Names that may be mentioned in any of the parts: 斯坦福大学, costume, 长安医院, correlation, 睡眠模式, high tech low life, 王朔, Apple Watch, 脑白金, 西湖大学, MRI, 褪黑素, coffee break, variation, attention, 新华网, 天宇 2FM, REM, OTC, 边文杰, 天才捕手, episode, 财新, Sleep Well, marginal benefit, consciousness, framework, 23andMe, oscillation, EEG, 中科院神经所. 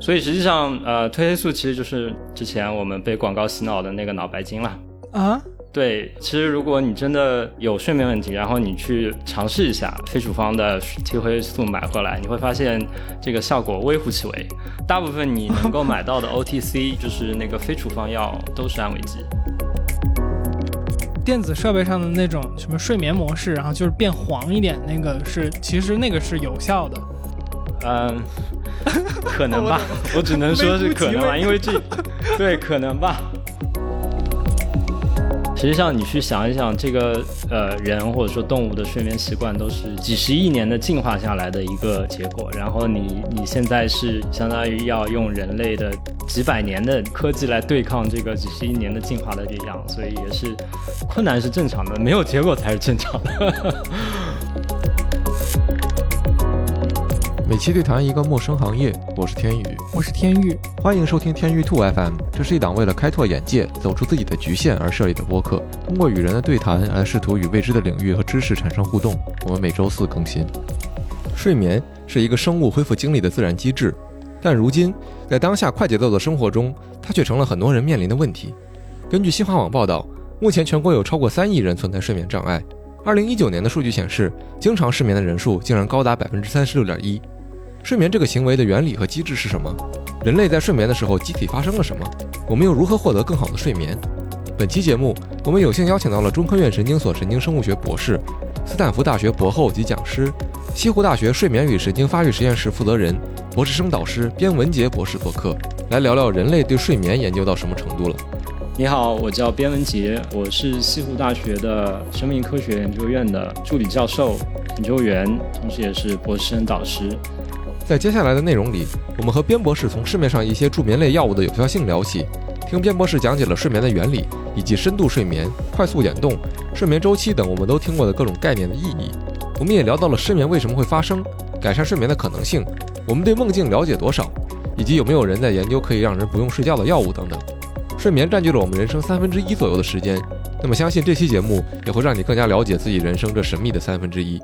所以实际上褪黑素其实就是之前我们被广告洗脑的那个脑白金了啊。对，其实如果你真的有睡眠问题，然后你去尝试一下非处方的褪黑素买回来，你会发现这个效果微乎其微。大部分你能够买到的 OTC 就是那个非处方药都是安慰剂。电子设备上的那种什么睡眠模式，然后就是变黄一点，那个是其实那个是有效的。嗯，可能吧，我只能说是可能吧，因为这对可能吧。实际上你去想一想，这个人或者说动物的睡眠习惯都是几十亿年的进化下来的一个结果，然后你现在是相当于要用人类的几百年的科技来对抗这个几十亿年的进化的力量，所以也是困难是正常的，没有结果才是正常的。每期对谈一个陌生行业，我是天宇，我是天宇，欢迎收听天宇 2FM。 这是一档为了开拓眼界，走出自己的局限而设立的播客，通过与人的对谈来试图与未知的领域和知识产生互动。我们每周四更新。睡眠是一个生物恢复精力的自然机制，但如今在当下快节奏的生活中，它却成了很多人面临的问题。根据新华网报道，目前全国有超过3亿人存在睡眠障碍。2019年的数据显示，经常失眠的人数竟然高达 36.1%。睡眠这个行为的原理和机制是什么？人类在睡眠的时候机体发生了什么？我们又如何获得更好的睡眠？本期节目我们有幸邀请到了中科院神经所神经生物学博士、斯坦福大学博后及讲师、西湖大学睡眠与神经发育实验室负责人、博士生导师边文杰博士做客，来聊聊人类对睡眠研究到什么程度了。你好，我叫边文杰，我是西湖大学的生命科学研究院的助理教授、研究员，同时也是博士生导师。在接下来的内容里，我们和边博士从市面上一些助眠类药物的有效性聊起，听边博士讲解了睡眠的原理，以及深度睡眠、快速眼动、睡眠周期等我们都听过的各种概念的意义。我们也聊到了失眠为什么会发生，改善睡眠的可能性，我们对梦境了解多少，以及有没有人在研究可以让人不用睡觉的药物等等。睡眠占据了我们人生1/3左右的时间，那么相信这期节目也会让你更加了解自己人生这神秘的1/3。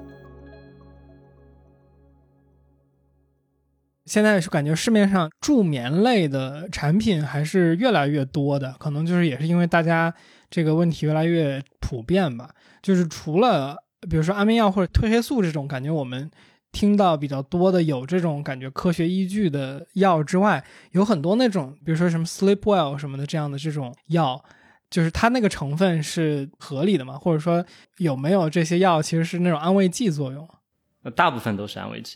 现在是感觉市面上助眠类的产品还是越来越多的，可能就是也是因为大家这个问题越来越普遍吧。就是除了比如说安眠药或者褪黑素这种感觉我们听到比较多的有这种感觉科学依据的药之外，有很多那种比如说什么 Sleep Well 什么的这样的这种药，就是它那个成分是合理的吗？或者说有没有这些药其实是那种安慰剂作用？大部分都是安慰剂。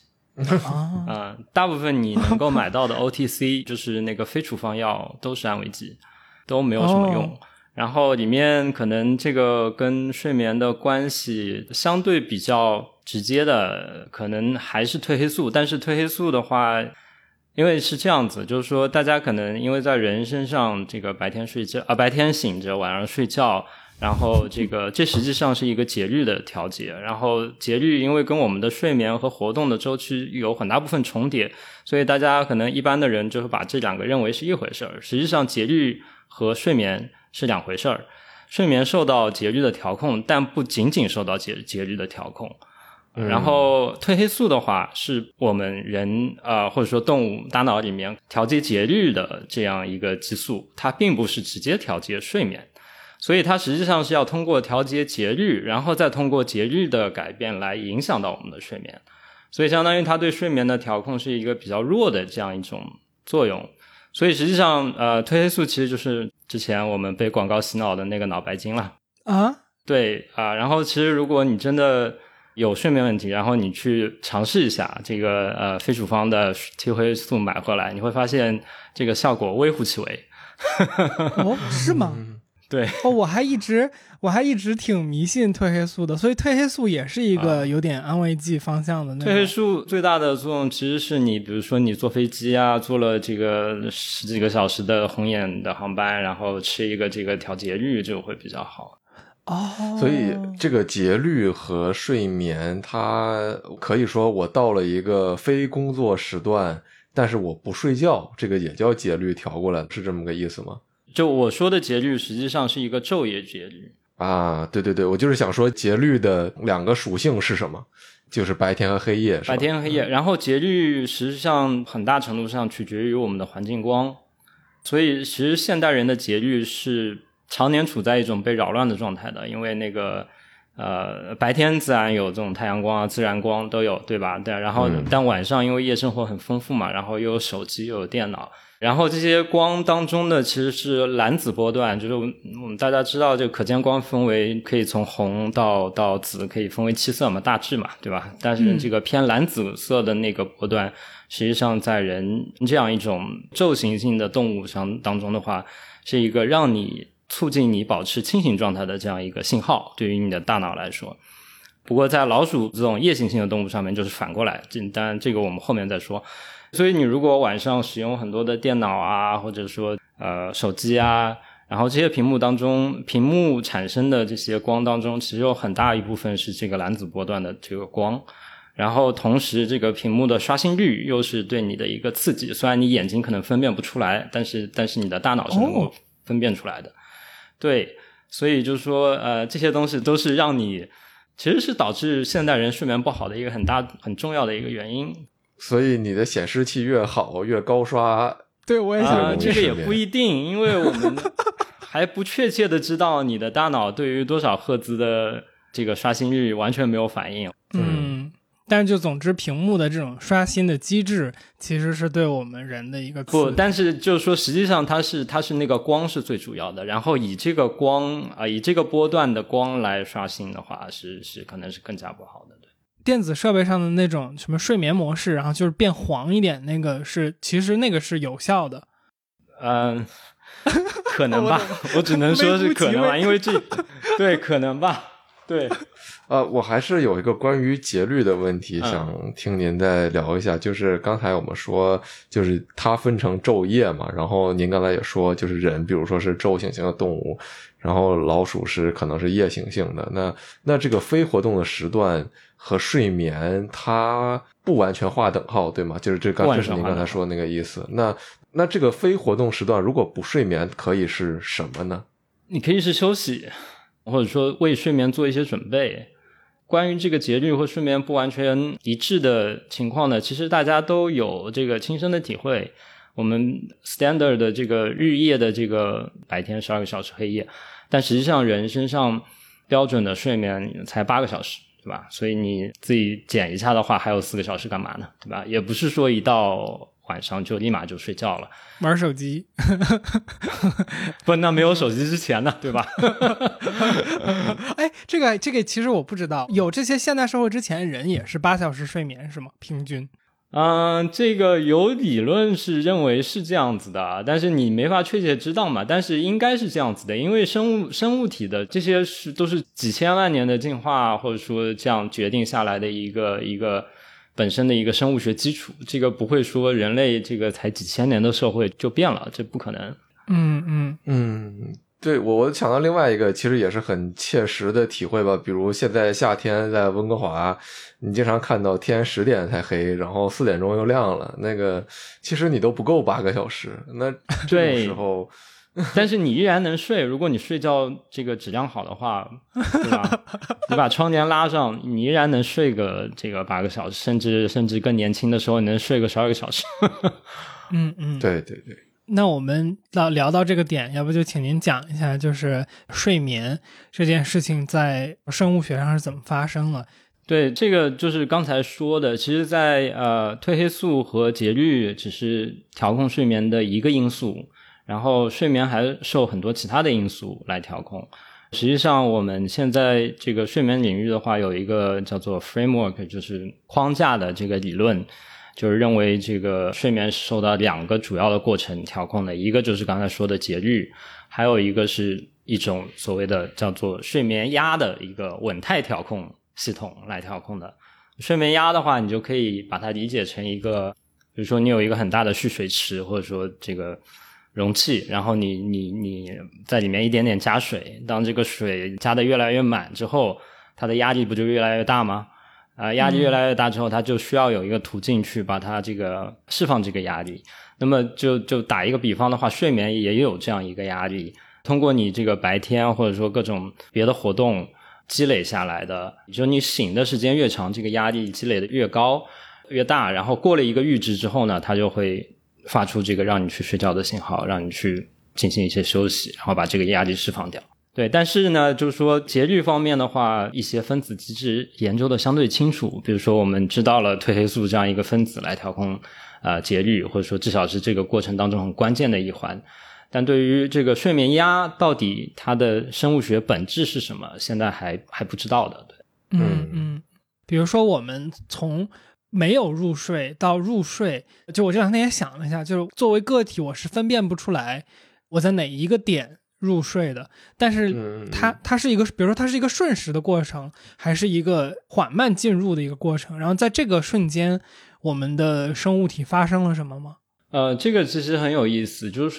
大部分你能够买到的 OTC 就是那个非处方药都是安慰剂，都没有什么用。然后里面可能这个跟睡眠的关系相对比较直接的可能还是褪黑素，但是褪黑素的话，因为是这样子，就是说大家可能因为在人身上这个白天睡觉白天醒着晚上睡觉，然后这实际上是一个节律的调节，然后节律因为跟我们的睡眠和活动的周期有很大部分重叠，所以大家可能一般的人就是把这两个认为是一回事儿。实际上节律和睡眠是两回事儿，睡眠受到节律的调控，但不仅仅受到节律的调控。然后褪黑素的话是我们人或者说动物大脑里面调节节律的这样一个激素，它并不是直接调节睡眠，所以它实际上是要通过调节节律，然后再通过节律的改变来影响到我们的睡眠，所以相当于它对睡眠的调控是一个比较弱的这样一种作用。所以实际上褪黑素其实就是之前我们被广告洗脑的那个脑白金了啊。对啊，然后其实如果你真的有睡眠问题，然后你去尝试一下这个非处方的褪黑素买回来，你会发现这个效果微乎其微。哦，是吗？对，我还一直挺迷信褪黑素的，所以褪黑素也是一个有点安慰剂方向的那种。褪黑素最大的作用其实是你，比如说你坐飞机啊，坐了这个十几个小时的红眼的航班，然后吃一个这个调节律就会比较好。哦，所以这个节律和睡眠，它可以说我到了一个非工作时段，但是我不睡觉，这个也叫节律调过来，是这么个意思吗？就我说的节律实际上是一个昼夜节律啊，对对对，我就是想说节律的两个属性是什么，就是白天和黑夜，白天和黑夜，然后节律实际上很大程度上取决于我们的环境光，所以其实现代人的节律是常年处在一种被扰乱的状态的，因为那个白天自然有这种太阳光啊、自然光都有，对吧？对，然后但晚上因为夜生活很丰富嘛，然后又有手机又有电脑，然后这些光当中的其实是蓝紫波段，就是我们大家知道这个可见光分为可以从红到紫，可以分为7色嘛，大致嘛，对吧？但是这个偏蓝紫色的那个波段实际上在人这样一种昼行性的动物上当中的话，是一个让你促进你保持清醒状态的这样一个信号，对于你的大脑来说。不过在老鼠这种夜行性的动物上面就是反过来，当然这个我们后面再说。所以你如果晚上使用很多的电脑啊，或者说手机啊，然后这些屏幕当中，屏幕产生的这些光当中其实有很大一部分是这个蓝紫波段的这个光，然后同时这个屏幕的刷新率又是对你的一个刺激，虽然你眼睛可能分辨不出来，但是你的大脑是能够分辨出来的。对，所以就是说这些东西都是让你其实是导致现代人睡眠不好的一个很重要的一个原因。所以你的显示器越好越高刷。对，我也想这个也不一定，因为我们还不确切的知道你的大脑对于多少赫兹的这个刷新率完全没有反应。嗯，但是就总之屏幕的这种刷新的机制其实是对我们人的一个不，但是就是说实际上它是那个光是最主要的，然后以这个光以这个波段的光来刷新的话是可能是更加不好的。对，电子设备上的那种什么睡眠模式，然后就是变黄一点，那个是其实那个是有效的。可能吧。我只能说是可能吧，因为这对可能吧。对，我还是有一个关于节律的问题想听您再聊一下，就是刚才我们说就是它分成昼夜嘛，然后您刚才也说就是人比如说是昼行性的动物，然后老鼠是可能是夜行性的，那这个非活动的时段和睡眠它不完全划等号，对吗？就是这是您刚才说的那个意思。那这个非活动时段如果不睡眠可以是什么呢？你可以是休息，或者说为睡眠做一些准备。关于这个节律和睡眠不完全一致的情况呢，其实大家都有这个亲身的体会。我们 standard 的这个日夜的这个白天12个小时黑夜，但实际上人身上标准的睡眠才8个小时，对吧？所以你自己减一下的话还有4个小时干嘛呢，对吧？也不是说一到晚上就立马就睡觉了，玩手机不，那没有手机之前呢，对吧？哎，这个其实我不知道，有这些现代社会之前人也是8小时睡眠是吗？平均这个有理论是认为是这样子的，但是你没法确切知道嘛，但是应该是这样子的，因为生物体的这些是都是几千万年的进化，或者说这样决定下来的一个本身的一个生物学基础，这个不会说人类这个才几千年的社会就变了，这不可能。嗯嗯嗯，对，我想到另外一个其实也是很切实的体会吧，比如现在夏天在温哥华，你经常看到天10点才黑，然后4点钟又亮了，那个其实你都不够8个小时，那这种时候但是你依然能睡，如果你睡觉这个质量好的话，对吧？你把窗帘拉上，你依然能睡个这个8个小时，甚至更年轻的时候你能睡个12个小时。嗯嗯，对对对。那我们聊到这个点，要不就请您讲一下，就是睡眠这件事情在生物学上是怎么发生了？对，这个就是刚才说的，其实在褪黑素和节律只是调控睡眠的一个因素。然后睡眠还受很多其他的因素来调控。实际上我们现在这个睡眠领域的话有一个叫做 framework， 就是框架的这个理论，就是认为这个睡眠受到两个主要的过程调控的，一个就是刚才说的节律，还有一个是一种所谓的叫做睡眠压的一个稳态调控系统来调控的。睡眠压的话你就可以把它理解成一个，比如说你有一个很大的蓄水池，或者说这个容器，然后你在里面一点点加水，当这个水加的越来越满之后，它的压力不就越来越大吗？压力越来越大之后，它就需要有一个途径去把它这个释放这个压力。那么就打一个比方的话，睡眠也有这样一个压力，通过你这个白天或者说各种别的活动积累下来的，就你醒的时间越长，这个压力积累的越高越大，然后过了一个阈值之后呢，它就会发出这个让你去睡觉的信号，让你去进行一些休息，然后把这个压力释放掉。对，但是呢就是说节律方面的话，一些分子机制研究的相对清楚，比如说我们知道了褪黑素这样一个分子来调控节律，或者说至少是这个过程当中很关键的一环。但对于这个睡眠压到底它的生物学本质是什么，现在还不知道的。对，比如说我们从没有入睡到入睡，就我这两天也想了一下，就是作为个体我是分辨不出来我在哪一个点入睡的，但是它是一个，比如说它是一个瞬时的过程，还是一个缓慢进入的一个过程，然后在这个瞬间我们的生物体发生了什么吗？这个其实很有意思，就是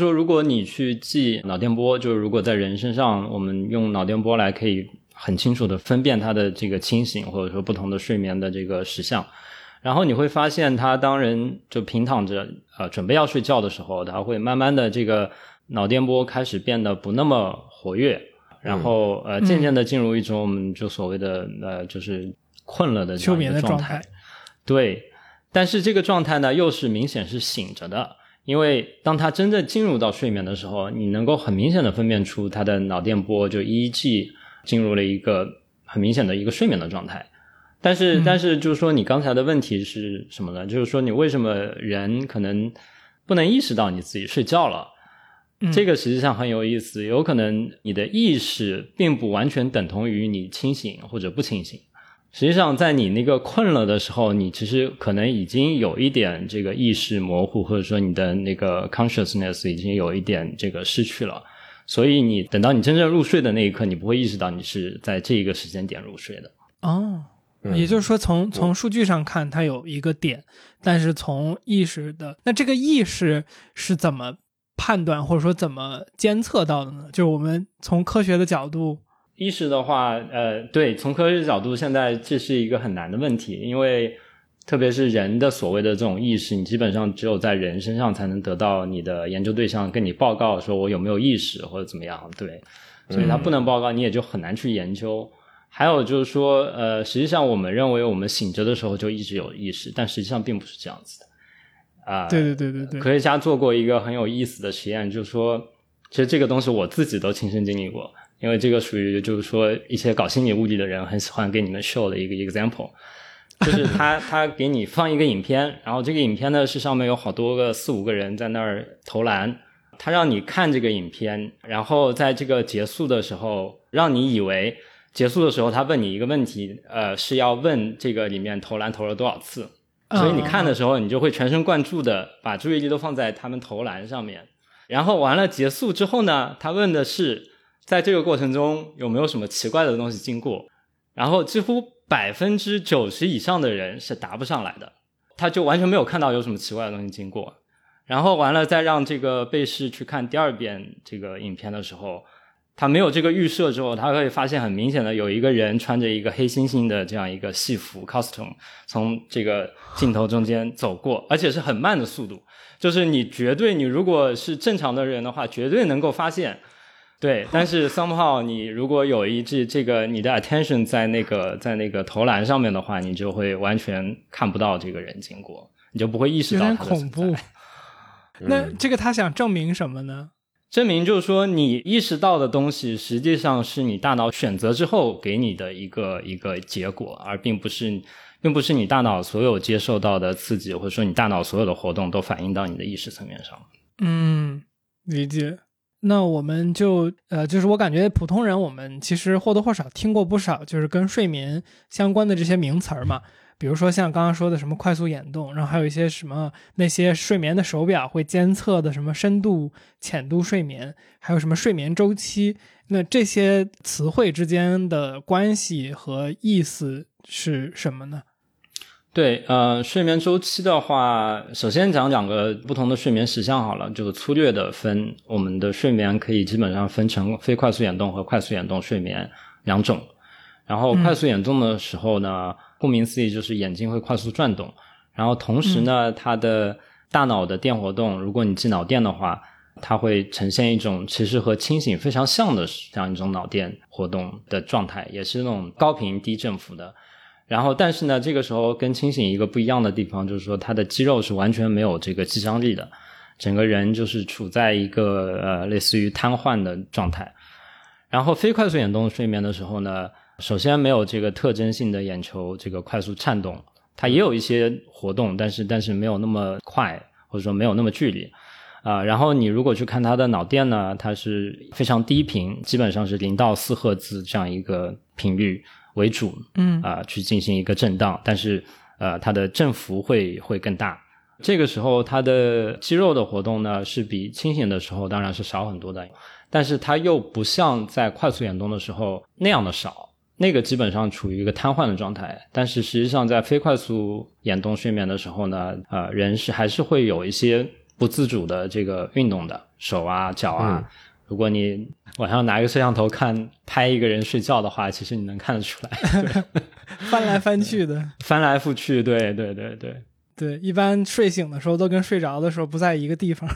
说如果你去记脑电波，就是如果在人身上我们用脑电波来可以很清楚的分辨它的这个清醒或者说不同的睡眠的这个时相，然后你会发现它当人就平躺着准备要睡觉的时候，它会慢慢的这个脑电波开始变得不那么活跃，然后渐渐的进入一种我们就所谓的就是困了的这样一个状态。对，但是这个状态呢又是明显是醒着的，因为当它真正进入到睡眠的时候，你能够很明显的分辨出它的脑电波就 EEG 进入了一个很明显的一个睡眠的状态。但是就是说你刚才的问题是什么呢？就是说你为什么人可能不能意识到你自己睡觉了，这个实际上很有意思，有可能你的意识并不完全等同于你清醒或者不清醒。实际上在你那个困了的时候，你其实可能已经有一点这个意识模糊，或者说你的那个 consciousness 已经有一点这个失去了，所以你等到你真正入睡的那一刻，你不会意识到你是在这一个时间点入睡的。哦，也就是说从数据上看它有一个点，但是从意识的，那这个意识是怎么判断或者说怎么监测到的呢？就是我们从科学的角度，意识的话对，从科学角度现在这是一个很难的问题，因为特别是人的所谓的这种意识，你基本上只有在人身上才能得到你的研究对象跟你报告说我有没有意识或者怎么样。对，所以他不能报告，你也就很难去研究。还有就是说实际上我们认为我们醒着的时候就一直有意识，但实际上并不是这样子的。对，科学家做过一个很有意思的实验，就是说其实这个东西我自己都亲身经历过，因为这个属于就是说一些搞心理物理的人很喜欢给你们 show 的一个 example， 就是他给你放一个影片，然后这个影片呢是上面有好多个四五个人在那儿投篮，他让你看这个影片，然后在这个结束的时候让你以为结束的时候他问你一个问题，是要问这个里面投篮投了多少次，所以你看的时候你就会全神贯注的把注意力都放在他们投篮上面，然后完了结束之后呢，他问的是在这个过程中有没有什么奇怪的东西经过，然后几乎 90% 以上的人是答不上来的，他就完全没有看到有什么奇怪的东西经过。然后完了再让这个被试去看第二遍这个影片的时候，他没有这个预设之后，他会发现很明显的有一个人穿着一个黑猩猩的这样一个戏服 costume 从这个镜头中间走过，而且是很慢的速度，就是你如果是正常的人的话绝对能够发现。对，但是 somehow 你如果有一只这个你的 attention 在那个投篮上面的话，你就会完全看不到这个人经过，你就不会意识到他的存在。有点恐怖。那这个他想证明什么呢？证明就是说你意识到的东西实际上是你大脑选择之后给你的一个结果，而并不是你大脑所有接受到的刺激或者说你大脑所有的活动都反映到你的意识层面上。理解。那我们就就是我感觉普通人我们其实或多或少听过不少就是跟睡眠相关的这些名词嘛，比如说像刚刚说的什么快速眼动，然后还有一些什么那些睡眠的手表会监测的什么深度浅度睡眠，还有什么睡眠周期，那这些词汇之间的关系和意思是什么呢？对，睡眠周期的话，首先讲两个不同的睡眠时相好了，就是粗略的分，我们的睡眠可以基本上分成非快速眼动和快速眼动睡眠两种。然后快速眼动的时候呢，顾名思义就是眼睛会快速转动，然后同时呢它的大脑的电活动，如果你记脑电的话，它会呈现一种其实和清醒非常像的这样一种脑电活动的状态，也是那种高频低振幅的。然后但是呢，这个时候跟清醒一个不一样的地方就是说，它的肌肉是完全没有这个肌张力的，整个人就是处在一个类似于瘫痪的状态。然后非快速眼动睡眠的时候呢，首先没有这个特征性的眼球这个快速颤动，它也有一些活动，但是没有那么快，或者说没有那么剧烈啊。然后你如果去看它的脑电呢，它是非常低频，基本上是0到4赫兹这样一个频率为主，去进行一个震荡，但是它的振幅会更大。这个时候它的肌肉的活动呢是比清醒的时候当然是少很多的，但是它又不像在快速眼动的时候那样的少，那个基本上处于一个瘫痪的状态。但是实际上在非快速眼动睡眠的时候呢，人是还是会有一些不自主的这个运动的，手啊脚啊，如果你晚上拿一个摄像头拍一个人睡觉的话，其实你能看得出来翻来翻去的，翻来覆去，对对对对对，一般睡醒的时候都跟睡着的时候不在一个地方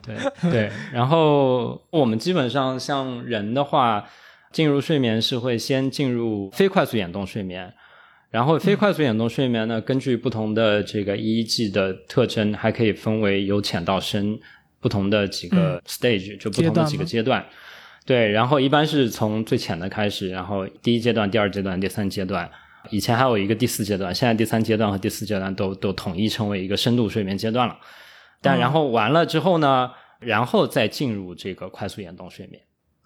对对。然后我们基本上像人的话，进入睡眠是会先进入非快速眼动睡眠，然后非快速眼动睡眠呢，根据不同的这个 EEG 的特征还可以分为由浅到深不同的几个 stage，就不同的几个阶段。对，然后一般是从最浅的开始，然后第一阶段、第二阶段、第三阶段，以前还有一个第四阶段，现在第三阶段和第四阶段都统一成为一个深度睡眠阶段了。但然后完了之后呢，然后再进入这个快速眼动睡眠。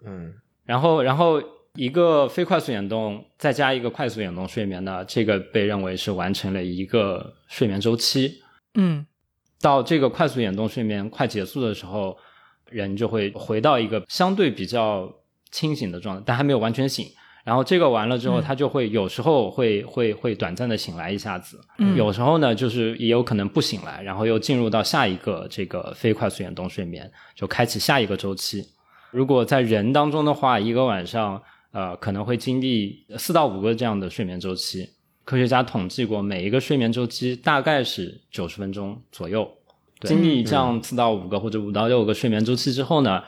嗯，然后一个非快速眼动再加一个快速眼动睡眠呢，这个被认为是完成了一个睡眠周期。嗯，到这个快速眼动睡眠快结束的时候，人就会回到一个相对比较清醒的状态，但还没有完全醒。然后这个完了之后，他就会有时候会短暂的醒来一下子，有时候呢就是也有可能不醒来，然后又进入到下一个这个非快速眼动睡眠，就开启下一个周期。如果在人当中的话，一个晚上可能会经历4到5个这样的睡眠周期。科学家统计过，每一个睡眠周期大概是90分钟左右。对，经历这样4到5个或者5到6个睡眠周期之后呢，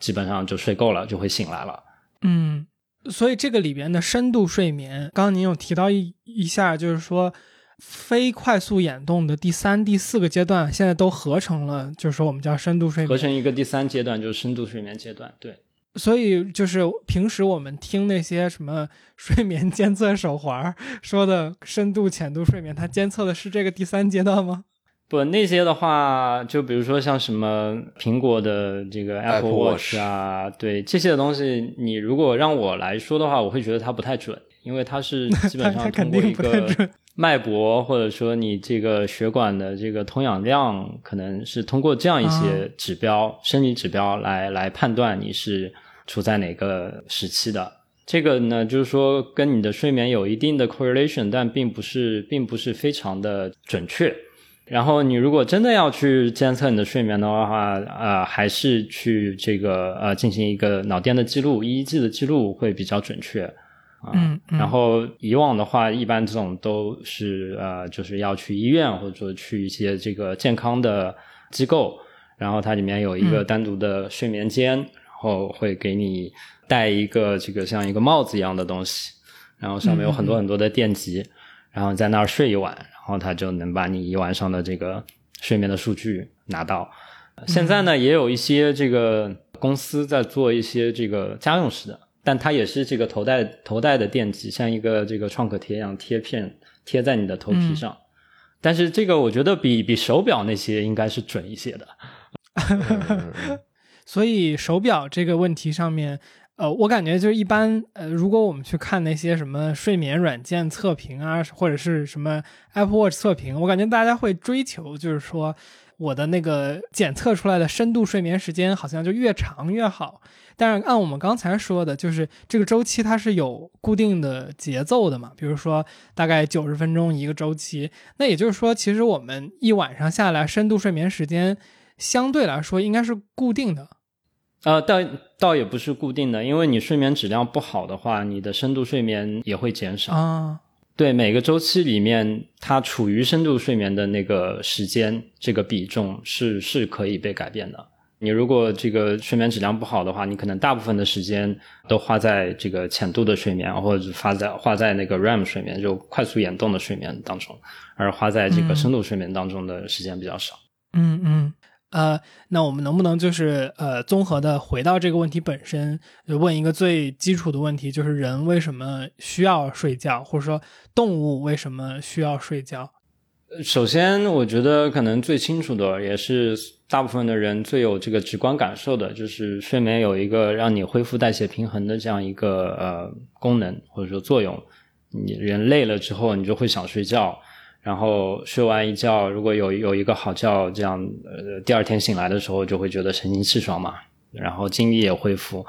基本上就睡够了，就会醒来了。嗯，所以这个里边的深度睡眠，刚刚您有提到一下，就是说非快速眼动的第三、第四个阶段现在都合成了，就是说我们叫深度睡眠，合成一个第三阶段，就是深度睡眠阶段。对，所以就是平时我们听那些什么睡眠监测手环说的深度浅度睡眠，它监测的是这个第三阶段吗？不，那些的话就比如说像什么苹果的这个 Apple Watch 啊，对，这些东西你如果让我来说的话，我会觉得它不太准，因为它是基本上通过一个脉搏或者说你这个血管的这个通氧量，可能是通过这样一些指标、生理指标来判断你是处在哪个时期的。这个呢就是说跟你的睡眠有一定的 correlation， 但并不是非常的准确。然后你如果真的要去监测你的睡眠的话，还是去这个进行一个脑电的记录 ，EEG 的记录会比较准确。然后以往的话，一般这种都是就是要去医院或者说去一些这个健康的机构，然后它里面有一个单独的睡眠间，然后会给你戴一个这个像一个帽子一样的东西，然后上面有很多很多的电极，然后在那儿睡一晚。然后他就能把你一晚上的这个睡眠的数据拿到。现在呢也有一些这个公司在做一些这个家用式的，但它也是这个头戴的电极，像一个这个创可贴一样贴在你的头皮上。但是这个我觉得比手表那些应该是准一些的。所以手表这个问题上面，我感觉就是一般如果我们去看那些什么睡眠软件测评啊，或者是什么 Apple Watch 测评，我感觉大家会追求就是说我的那个检测出来的深度睡眠时间好像就越长越好。但是按我们刚才说的，就是这个周期它是有固定的节奏的嘛，比如说大概90分钟一个周期，那也就是说其实我们一晚上下来深度睡眠时间相对来说应该是固定的。倒也不是固定的，因为你睡眠质量不好的话，你的深度睡眠也会减少。对，每个周期里面它处于深度睡眠的那个时间，这个比重是可以被改变的。你如果这个睡眠质量不好的话，你可能大部分的时间都花在这个浅度的睡眠，或者花在那个 REM 睡眠，就快速眼动的睡眠当中，而花在这个深度睡眠当中的时间比较少。嗯嗯。那我们能不能就是综合的回到这个问题本身，就问一个最基础的问题，就是人为什么需要睡觉，或者说动物为什么需要睡觉？首先我觉得可能最清楚的，也是大部分的人最有这个直观感受的，就是睡眠有一个让你恢复代谢平衡的这样一个功能或者说作用。你人累了之后你就会想睡觉，然后睡完一觉如果有一个好觉，这样第二天醒来的时候就会觉得神清气爽嘛，然后精力也恢复。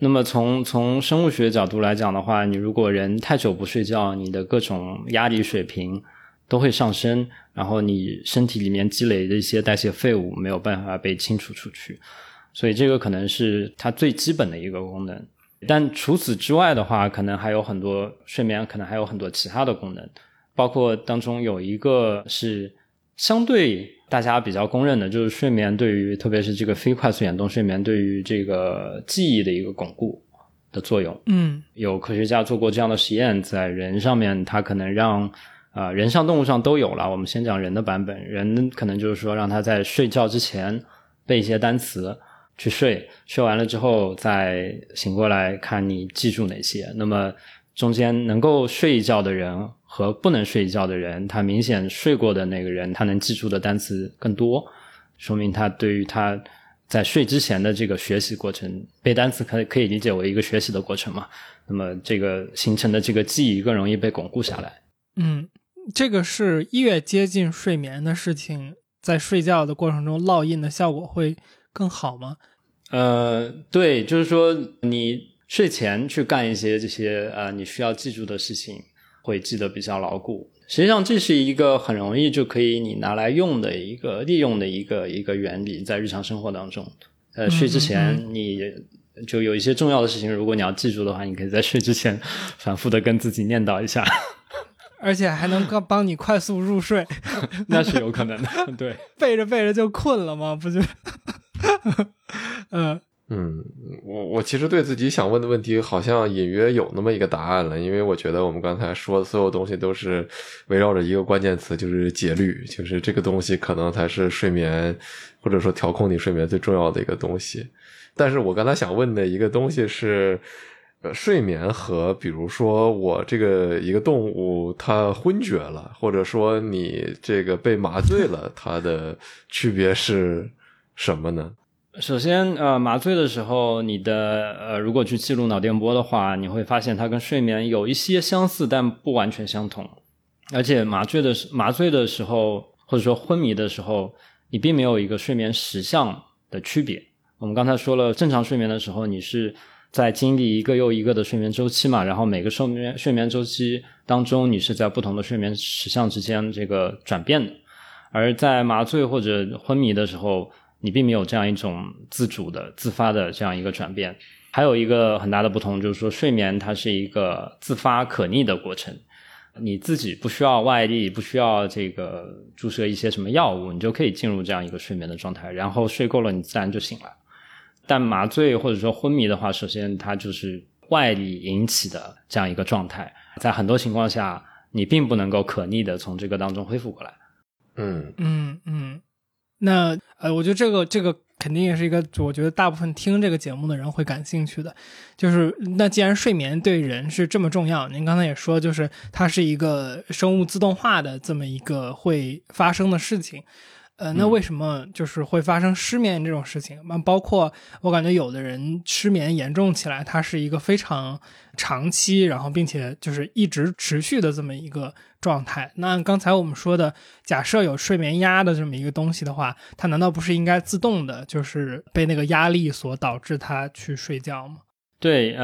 那么从生物学角度来讲的话，你如果人太久不睡觉，你的各种压力水平都会上升，然后你身体里面积累的一些代谢废物没有办法被清除出去，所以这个可能是它最基本的一个功能。但除此之外的话，可能还有很多，睡眠可能还有很多其他的功能，包括当中有一个是相对大家比较公认的，就是睡眠对于特别是这个非快速眼动睡眠对于这个记忆的一个巩固的作用。嗯，有科学家做过这样的实验，在人上面它可能让人上动物上都有了，我们先讲人的版本。人可能就是说让他在睡觉之前背一些单词去睡，睡完了之后再醒过来看你记住哪些。那么中间能够睡一觉的人和不能睡一觉的人，他明显睡过的那个人他能记住的单词更多，说明他对于他在睡之前的这个学习过程，背单词可以理解为一个学习的过程嘛，那么这个形成的这个记忆更容易被巩固下来。嗯，这个是越接近睡眠的事情，在睡觉的过程中烙印的效果会更好吗？对，就是说你睡前去干一些这些你需要记住的事情，会记得比较牢固。实际上这是一个很容易就可以你拿来用的一个利用的一个原理，在日常生活当中。睡之前你就有一些重要的事情，如果你要记住的话，你可以在睡之前反复的跟自己念叨一下。而且还能帮你快速入睡。那是有可能的，对。背着背着就困了吗？不就我其实对自己想问的问题好像隐约有那么一个答案了，因为我觉得我们刚才说的所有东西都是围绕着一个关键词，就是节律，就是这个东西可能才是睡眠或者说调控你睡眠最重要的一个东西。但是我刚才想问的一个东西是睡眠和比如说我这个一个动物它昏厥了，或者说你这个被麻醉了，它的区别是什么呢？首先麻醉的时候你的如果去记录脑电波的话，你会发现它跟睡眠有一些相似但不完全相同。而且麻醉的时候或者说昏迷的时候，你并没有一个睡眠实相的区别。我们刚才说了，正常睡眠的时候你是在经历一个又一个的睡眠周期嘛，然后每个睡眠周期当中你是在不同的睡眠时相之间这个转变的。而在麻醉或者昏迷的时候，你并没有这样一种自主的自发的这样一个转变。还有一个很大的不同就是说，睡眠它是一个自发可逆的过程，你自己不需要外力，不需要这个注射一些什么药物，你就可以进入这样一个睡眠的状态，然后睡够了你自然就醒了。但麻醉或者说昏迷的话，首先它就是外力引起的这样一个状态，在很多情况下你并不能够可逆的从这个当中恢复过来。那我觉得这个肯定也是一个我觉得大部分听这个节目的人会感兴趣的，就是那既然睡眠对人是这么重要，您刚才也说就是它是一个生物自动化的这么一个会发生的事情，那为什么就是会发生失眠这种事情？包括我感觉有的人失眠严重起来，它是一个非常长期，然后并且就是一直持续的这么一个状态。那刚才我们说的，假设有睡眠压的这么一个东西的话，它难道不是应该自动的，就是被那个压力所导致它去睡觉吗？对，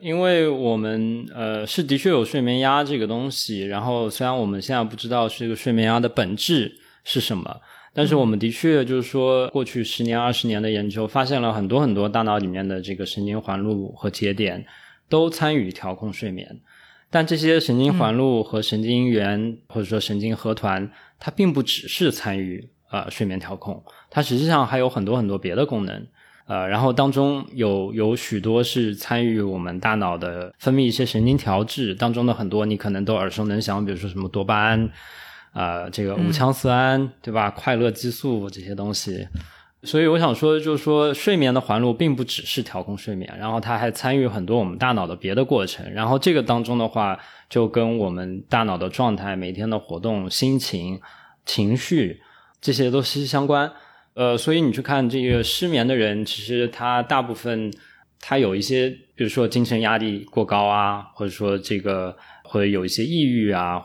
因为我们是的确有睡眠压这个东西，然后虽然我们现在不知道这个睡眠压的本质是什么，但是我们的确就是说过去10年20年的研究发现了很多很多大脑里面的这个神经环路和节点都参与调控睡眠，但这些神经环路和神经元或者说神经核团它并不只是参与睡眠调控，它实际上还有很多很多别的功能，然后当中有许多是参与我们大脑的分泌一些神经调制，当中的很多你可能都耳熟能详，比如说什么多巴胺，这个五羟色胺，对吧？快乐激素这些东西。所以我想说，就是说睡眠的环路并不只是调控睡眠，然后它还参与很多我们大脑的别的过程，然后这个当中的话，就跟我们大脑的状态、每天的活动、心情、情绪这些都息息相关。所以你去看这个失眠的人，其实他大部分他有一些，比如说精神压力过高啊，或者说这个会有一些抑郁啊，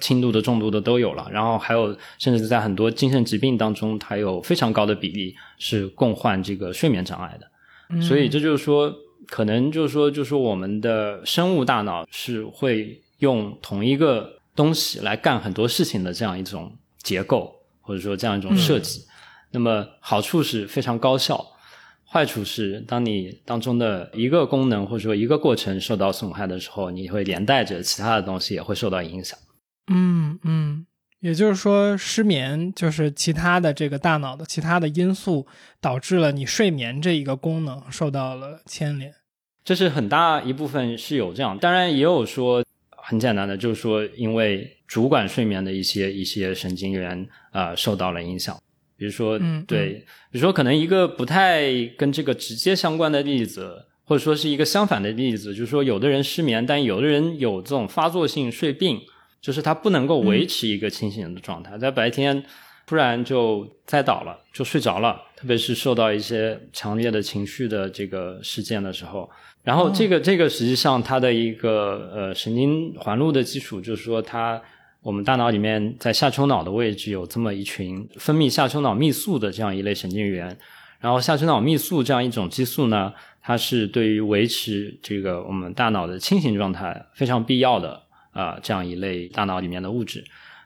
轻度的、重度的都有了。然后还有，甚至在很多精神疾病当中，它有非常高的比例是共患这个睡眠障碍的。所以这就是说，可能就是说我们的生物大脑是会用同一个东西来干很多事情的这样一种结构，或者说这样一种设计。那么好处是非常高效，坏处是当你当中的一个功能或者说一个过程受到损害的时候，你会连带着其他的东西也会受到影响。也就是说失眠就是其他的这个大脑的其他的因素导致了你睡眠这一个功能受到了牵连，这是很大一部分是有这样。当然也有说很简单的，就是说因为主管睡眠的一些神经元受到了影响，比如说比如说可能一个不太跟这个直接相关的例子，或者说是一个相反的例子，就是说有的人失眠，但有的人有这种发作性睡病，就是他不能够维持一个清醒的状态，在白天突然就栽倒了，就睡着了，特别是受到一些强烈的情绪的这个事件的时候。然后这个实际上它的一个神经环路的基础，就是说我们大脑里面在下丘脑的位置有这么一群分泌下丘脑泌素的这样一类神经元，然后下丘脑泌素这样一种激素呢，它是对于维持这个我们大脑的清醒状态非常必要的这样一类大脑里面的物质。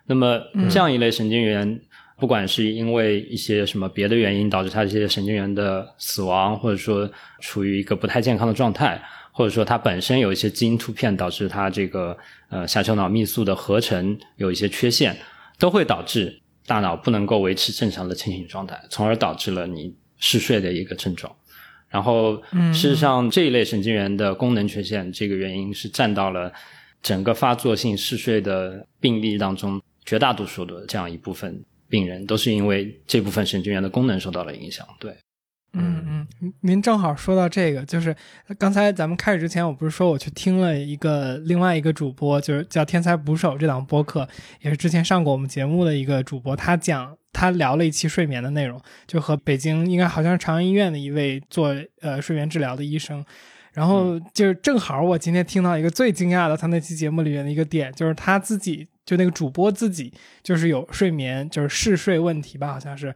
那么这样一类神经元不管是因为一些什么别的原因导致它这些神经元的死亡，或者说处于一个不太健康的状态，或者说它本身有一些基因突变导致它这个下丘脑泌素的合成有一些缺陷，都会导致大脑不能够维持正常的清醒状态，从而导致了你嗜睡的一个症状。然后事实上这一类神经元的功能缺陷这个原因是占到了整个发作性嗜睡的病例当中绝大多数的这样一部分病人，都是因为这部分神经元的功能受到了影响。对。您正好说到这个，就是刚才咱们开始之前，我不是说我去听了另外一个主播，就是叫天才捕手这档播客，也是之前上过我们节目的一个主播，他聊了一期睡眠的内容，就和北京应该好像是长安医院的一位做睡眠治疗的医生。然后就是正好我今天听到一个最惊讶的他那期节目里面的一个点，就是他自己就那个主播自己就是有睡眠就是嗜睡问题吧，好像是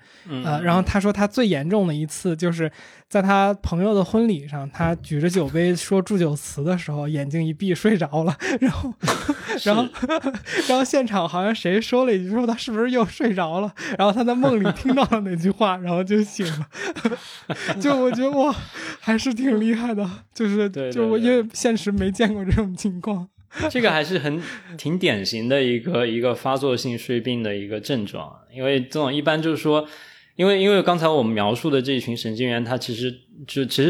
然后他说他最严重的一次就是在他朋友的婚礼上，他举着酒杯说祝酒词的时候眼睛一闭睡着了，然后现场好像谁说了一句说他是不是又睡着了，然后他在梦里听到了那句话然后就醒了。就我觉得哇还是挺厉害的，就是就我因为现实没见过这种情况。这个还是挺典型的一个发作性睡病的一个症状，因为这种一般就是说，因为刚才我们描述的这一群神经元，它其实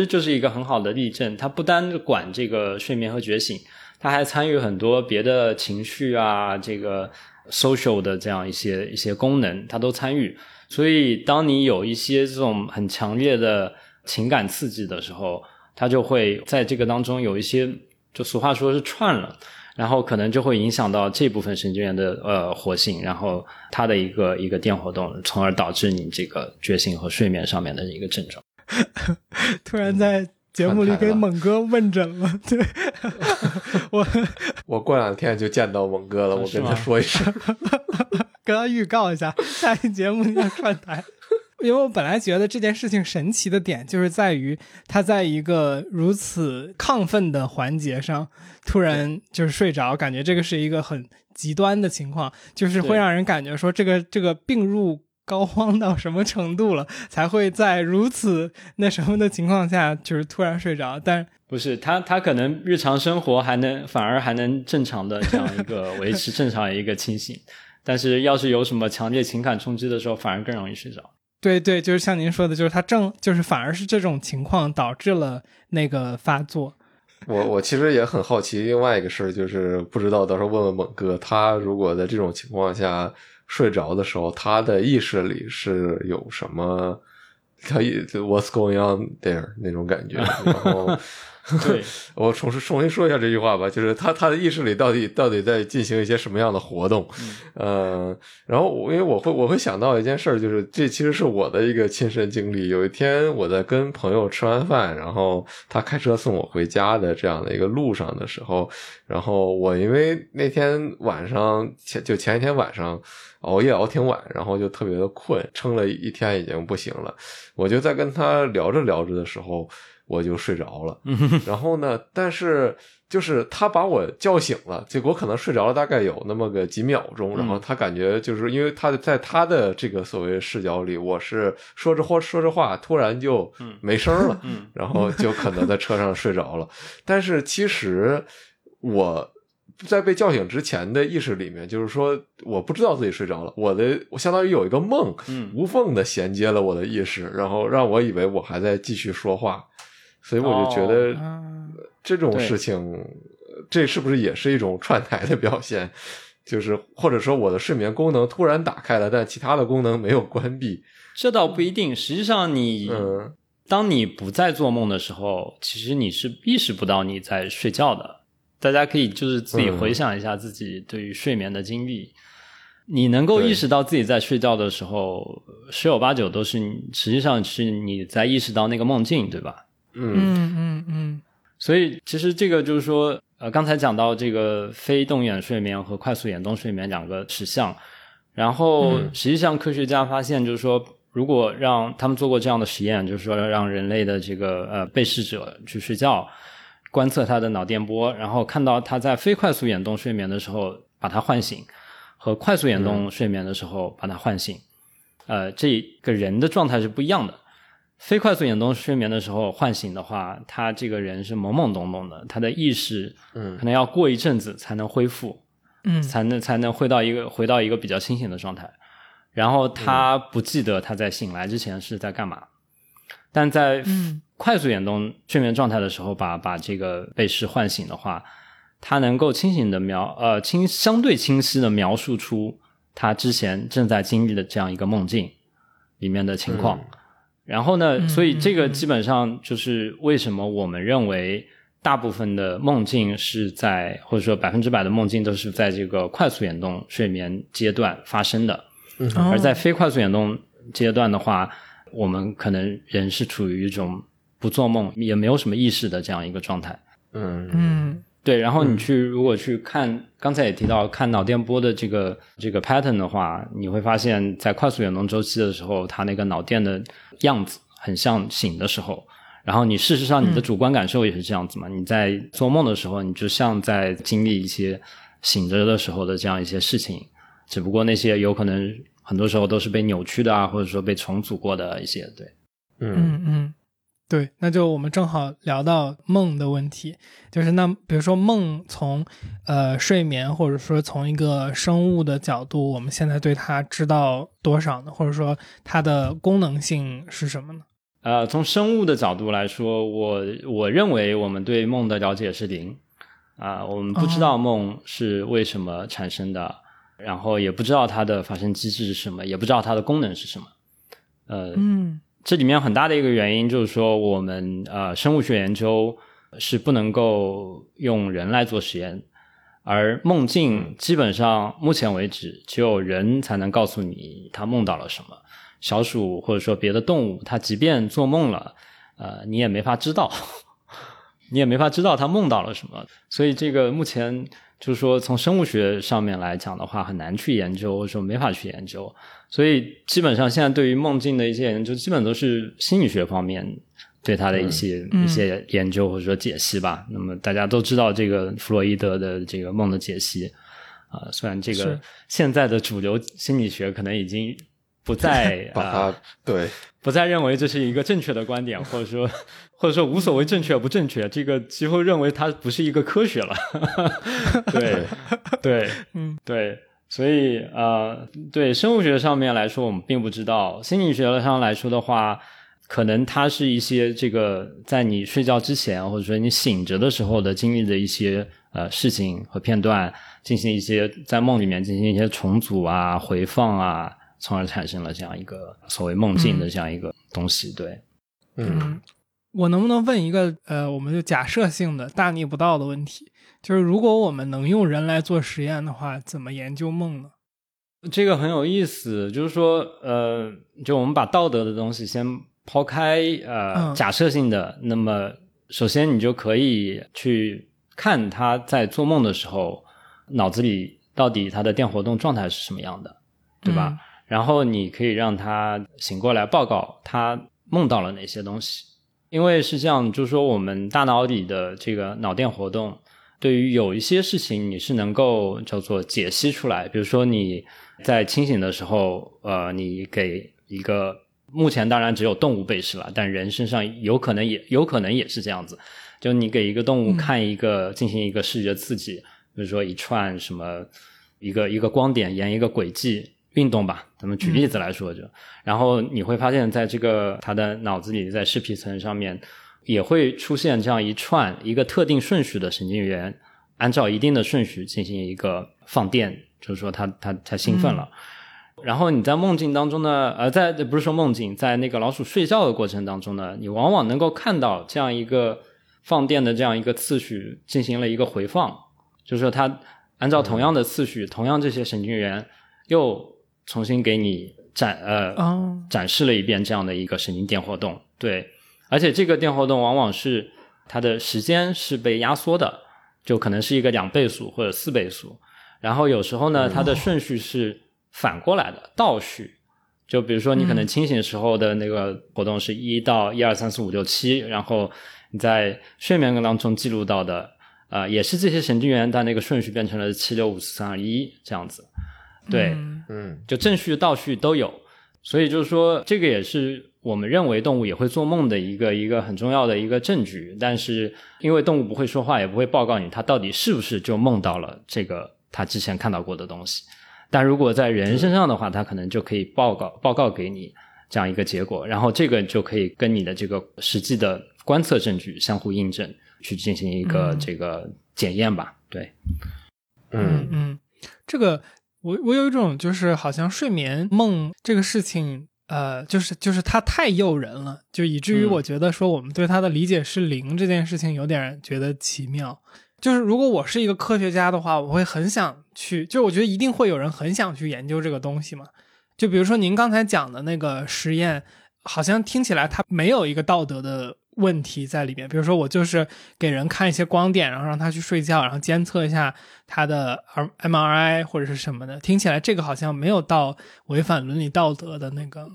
就是一个很好的例证，它不单管这个睡眠和觉醒，它还参与很多别的情绪啊，这个 social 的这样一些功能，它都参与。所以当你有一些这种很强烈的情感刺激的时候，它就会在这个当中有一些。就俗话说是串了，然后可能就会影响到这部分神经元的活性，然后它的一个电活动，从而导致你这个觉醒和睡眠上面的一个症状。突然在节目里给猛哥问诊了，对。我过两天就见到猛哥了，我跟他说一声，跟他预告一下，下一节目你要串台。因为我本来觉得这件事情神奇的点就是在于他在一个如此亢奋的环节上突然就是睡着，感觉这个是一个很极端的情况，就是会让人感觉说这个病入膏肓到什么程度了才会在如此那什么的情况下就是突然睡着。但不是他可能日常生活还能反而还能正常的这样一个维持正常一个清醒。但是要是有什么强烈情感冲击的时候反而更容易睡着。对对，就是像您说的，就是它就是反而是这种情况导致了那个发作。我其实也很好奇另外一个事，就是不知道到时候问问猛哥，他如果在这种情况下睡着的时候，他的意识里是有什么他 what's going on there 那种感觉。然后对，我重新说一下这句话吧，就是他的意识里到底在进行一些什么样的活动。然后因为我会想到一件事，就是这其实是我的一个亲身经历。有一天我在跟朋友吃完饭，然后他开车送我回家的这样的一个路上的时候，然后我因为那天晚上前一天晚上熬夜熬挺晚，然后就特别的困，撑了一天已经不行了。我就在跟他聊着聊着的时候我就睡着了，然后呢，但是就是他把我叫醒了，结果可能睡着了大概有那么个几秒钟，然后他感觉就是因为他在他的这个所谓视角里，我是说着话突然就没声了，然后就可能在车上睡着了。但是其实我在被叫醒之前的意识里面，就是说我不知道自己睡着了，我相当于有一个梦无缝的衔接了我的意识，然后让我以为我还在继续说话。所以我就觉得这种事情，这是不是也是一种串台的表现？就是或者说我的睡眠功能突然打开了，但其他的功能没有关闭。这倒不一定，实际上当你不在做梦的时候，其实你是意识不到你在睡觉的。大家可以就是自己回想一下自己对于睡眠的经历。你能够意识到自己在睡觉的时候，十有八九都是实际上是你在意识到那个梦境，对吧？所以其实这个就是说刚才讲到这个非动眼睡眠和快速眼动睡眠两个实相，然后实际上科学家发现，就是说如果让他们做过这样的实验，就是说让人类的这个被试者去睡觉，观测他的脑电波，然后看到他在非快速眼动睡眠的时候把他唤醒和快速眼动睡眠的时候把他唤醒，这个人的状态是不一样的。非快速眼动睡眠的时候唤醒的话，他这个人是懵懵懂懂的，他的意识可能要过一阵子才能恢复，才能回到一个比较清醒的状态。然后他不记得他在醒来之前是在干嘛，但在快速眼动睡眠状态的时候把这个被试唤醒的话，他能够相对清晰的描述出他之前正在经历的这样一个梦境里面的情况。然后呢，所以这个基本上就是为什么我们认为大部分的梦境是在，或者说100%的梦境都是在这个快速眼动睡眠阶段发生的，而在非快速眼动阶段的话，我们可能人是处于一种不做梦也没有什么意识的这样一个状态。对，然后你如果去看，刚才也提到看脑电波的这个 pattern 的话，你会发现在快速眼动周期的时候，它那个脑电的样子很像醒的时候，然后你事实上你的主观感受也是这样子嘛，你在做梦的时候，你就像在经历一些醒着的时候的这样一些事情，只不过那些有可能很多时候都是被扭曲的啊，或者说被重组过的一些，对。对，那就我们正好聊到梦的问题，就是那比如说梦从睡眠或者说从一个生物的角度，我们现在对它知道多少呢？或者说它的功能性是什么呢？从生物的角度来说，我认为我们对梦的了解是0我们不知道梦是为什么产生的，然后也不知道它的发生机制是什么，也不知道它的功能是什么。这里面很大的一个原因就是说，我们生物学研究是不能够用人来做实验，而梦境基本上目前为止只有人才能告诉你他梦到了什么，小鼠或者说别的动物，他即便做梦了，你也没法知道他梦到了什么。所以这个目前就是说从生物学上面来讲的话，很难去研究，或者说没法去研究。所以基本上现在对于梦境的一些研究，基本都是心理学方面对它的一些研究或者说解析吧。那么大家都知道这个弗洛伊德的这个梦的解析虽然这个现在的主流心理学可能已经不再把它不再认为这是一个正确的观点，或者说无所谓正确不正确，这个几乎认为它不是一个科学了。对对，所以对生物学上面来说我们并不知道，心理学上来说的话，可能它是一些这个在你睡觉之前或者说你醒着的时候的经历的一些事情和片段，进行一些在梦里面进行一些重组啊回放啊，从而产生了这样一个所谓梦境的这样一个东西。对。嗯，我能不能问一个我们就假设性的大逆不道的问题，就是如果我们能用人来做实验的话，怎么研究梦呢？这个很有意思，就是说就我们把道德的东西先抛开，假设性的，那么首先你就可以去看他在做梦的时候脑子里到底他的电活动状态是什么样的，对吧？然后你可以让他醒过来报告他梦到了哪些东西。因为是这样，就是说我们大脑里的这个脑电活动，对于有一些事情你是能够叫做解析出来，比如说你在清醒的时候你给一个，目前当然只有动物被试了，但人身上有可能也是这样子，就你给一个动物看一个进行一个视觉刺激，比如说一串什么一个光点沿一个轨迹运动吧，咱们举例子来说就，然后你会发现在这个他的脑子里在视皮层上面也会出现这样一串一个特定顺序的神经元按照一定的顺序进行一个放电，就是说他兴奋了。然后你在梦境当中呢不是说梦境，在那个老鼠睡觉的过程当中呢，你往往能够看到这样一个放电的这样一个次序进行了一个回放，就是说它按照同样的次序，同样这些神经元又重新给你展示了一遍这样的一个神经电活动。对，而且这个电活动往往是它的时间是被压缩的，就可能是一个2倍速或者4倍速，然后有时候呢它的顺序是反过来的倒序，就比如说你可能清醒时候的那个活动是1到1234567，然后你在睡眠当中记录到的也是这些神经元，但那个顺序变成了7654321这样子。对，就正序倒序都有，所以就是说这个也是我们认为动物也会做梦的一个很重要的一个证据。但是因为动物不会说话，也不会报告你它到底是不是就梦到了这个它之前看到过的东西，但如果在人身上的话，它可能就可以报告给你这样一个结果，然后这个就可以跟你的这个实际的观测证据相互印证，去进行一个这个检验吧。对。这个我有一种就是好像睡眠梦这个事情就是它太诱人了，就以至于我觉得说我们对它的理解是零这件事情有点觉得奇妙。就是如果我是一个科学家的话，我会很想去，就我觉得一定会有人很想去研究这个东西嘛。就比如说您刚才讲的那个实验，好像听起来它没有一个道德的问题在里面，比如说我就是给人看一些光点，然后让他去睡觉，然后监测一下他的 MRI 或者是什么的，听起来这个好像没有到违反伦理道德的那个。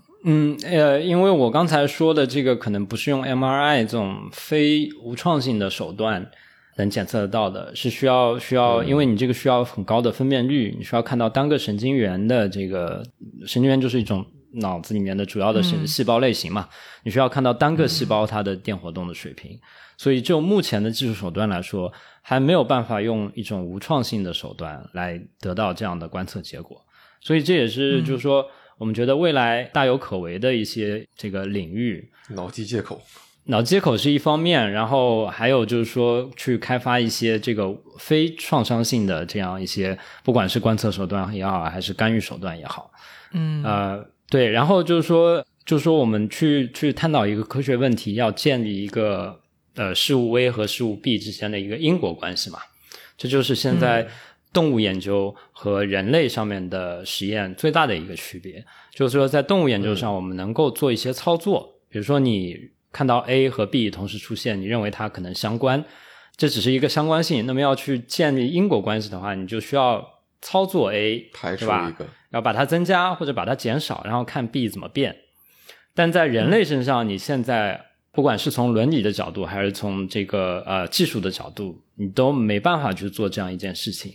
因为我刚才说的这个可能不是用 MRI 这种非无创性的手段能检测得到的，是需要因为你这个需要很高的分辨率，你需要看到单个神经元的这个，神经元就是一种脑子里面的主要的细胞类型嘛，你需要看到单个细胞它的电活动的水平，所以就目前的技术手段来说，还没有办法用一种无创性的手段来得到这样的观测结果。所以这也是就是说我们觉得未来大有可为的一些这个领域。脑机接口是一方面，然后还有就是说去开发一些这个非创伤性的这样一些，不管是观测手段也好还是干预手段也好。对，然后就是说我们去探讨一个科学问题，要建立一个事物 A 和事物 B 之间的一个因果关系嘛。这就是现在动物研究和人类上面的实验最大的一个区别，就是说在动物研究上我们能够做一些操作，比如说你看到 A 和 B 同时出现，你认为它可能相关，这只是一个相关性，那么要去建立因果关系的话，你就需要操作 A 排除一个，要把它增加或者把它减少，然后看 B 怎么变。但在人类身上，你现在不管是从伦理的角度还是从这个技术的角度，你都没办法去做这样一件事情，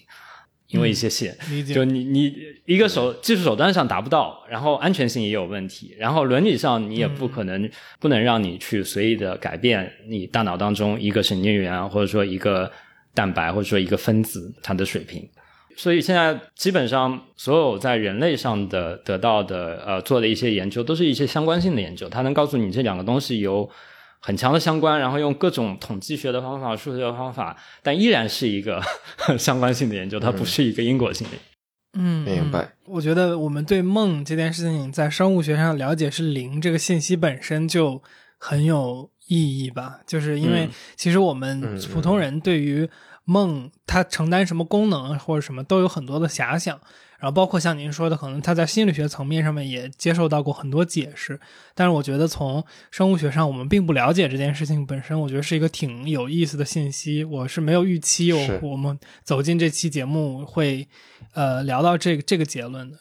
因为一些线就你一个技术手段上达不到，然后安全性也有问题，然后伦理上你也不能让你去随意的改变你大脑当中一个神经元或者说一个蛋白或者说一个分子它的水平。所以现在基本上所有在人类上的得到的做的一些研究都是一些相关性的研究，它能告诉你这两个东西有很强的相关，然后用各种统计学的方法数学的方法，但依然是一个相关性的研究，它不是一个因果性的。嗯，明白。我觉得我们对梦这件事情在生物学上了解是零这个信息本身就很有意义吧，就是因为其实我们普通人对于梦它承担什么功能或者什么都有很多的遐想，然后包括像您说的可能他在心理学层面上面也接受到过很多解释，但是我觉得从生物学上我们并不了解这件事情本身，我觉得是一个挺有意思的信息。我是没有预期我们走进这期节目会聊到这个结论的。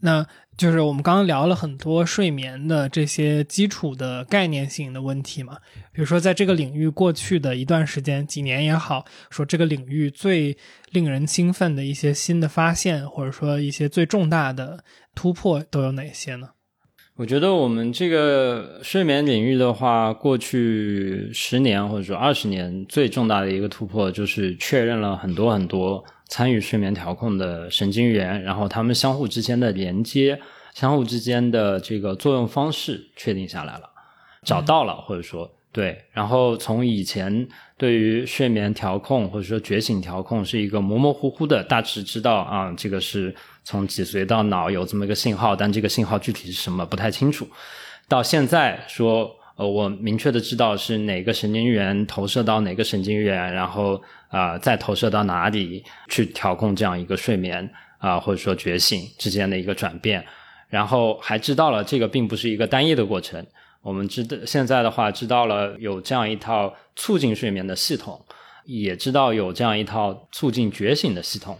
那就是我们刚刚聊了很多睡眠的这些基础的概念性的问题嘛，比如说在这个领域过去的一段时间几年也好，说这个领域最令人兴奋的一些新的发现或者说一些最重大的突破都有哪些呢？我觉得我们这个睡眠领域的话，过去10年或者说20年最重大的一个突破就是确认了很多很多参与睡眠调控的神经元，然后他们相互之间的连接，相互之间的这个作用方式确定下来了，找到了，或者说对。然后从以前对于睡眠调控或者说觉醒调控是一个模模糊糊的，大致知道啊，这个是从脊髓到脑有这么一个信号，但这个信号具体是什么不太清楚，到现在说我明确的知道是哪个神经元投射到哪个神经元，然后再投射到哪里去调控这样一个睡眠或者说觉醒之间的一个转变。然后还知道了这个并不是一个单一的过程，我们现在的话知道了有这样一套促进睡眠的系统，也知道有这样一套促进觉醒的系统，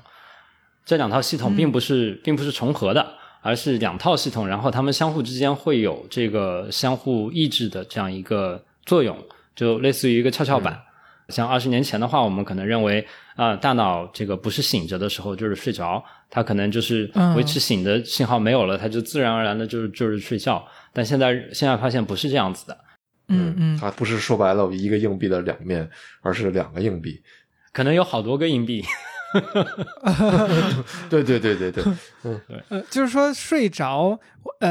这两套系统并不是重合的，而是两套系统，然后他们相互之间会有这个相互抑制的这样一个作用，就类似于一个跷跷板。像20年前的话，我们可能认为大脑这个不是醒着的时候就是睡着，它可能就是维持醒的信号没有了，它就自然而然的就是睡觉。但现在发现不是这样子的。它不是说白了一个硬币的两面，而是两个硬币，可能有好多个硬币。对对对对对，就是说睡着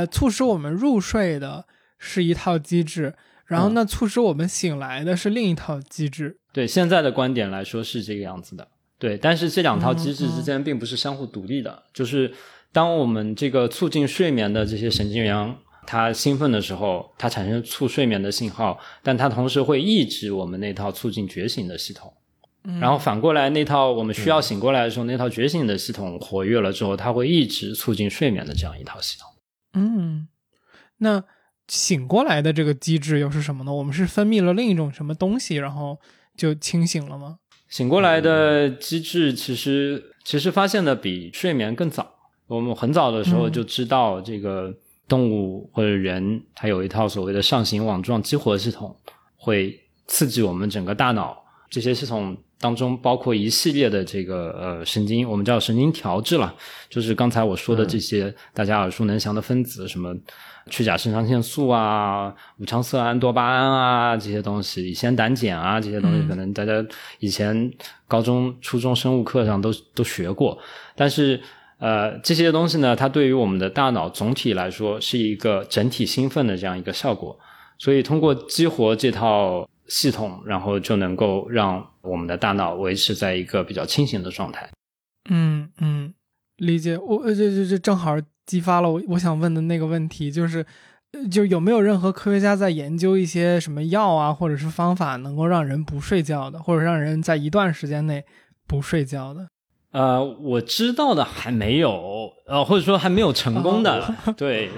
促使我们入睡的是一套机制，然后那促使我们醒来的是另一套机制。对，现在的观点来说是这个样子的。对，但是这两套机制之间并不是相互独立的，就是当我们这个促进睡眠的这些神经元它兴奋的时候，它产生促睡眠的信号，但它同时会抑制我们那套促进觉醒的系统，然后反过来那套我们需要醒过来的时候，那套觉醒的系统活跃了之后，它会一直促进睡眠的这样一套系统。那醒过来的这个机制又是什么呢？我们是分泌了另一种什么东西然后就清醒了吗？醒过来的机制其实发现的比睡眠更早，我们很早的时候就知道这个动物或者人它有一套所谓的上行网状激活系统，会刺激我们整个大脑，这些系统当中包括一系列的这个神经，我们叫神经调制了，就是刚才我说的这些大家耳熟能详的分子，什么去甲肾上腺素啊、五羟色胺、多巴胺啊这些东西，乙酰胆碱啊这些东西，可能大家以前高中、初中生物课上都学过。但是这些东西呢，它对于我们的大脑总体来说是一个整体兴奋的这样一个效果，所以通过激活这套系统，然后就能够让我们的大脑维持在一个比较清醒的状态。理解。这正好激发了我想问的那个问题，就是有没有任何科学家在研究一些什么药啊或者是方法能够让人不睡觉的，或者让人在一段时间内不睡觉的？我知道的还没有，或者说还没有成功的。对。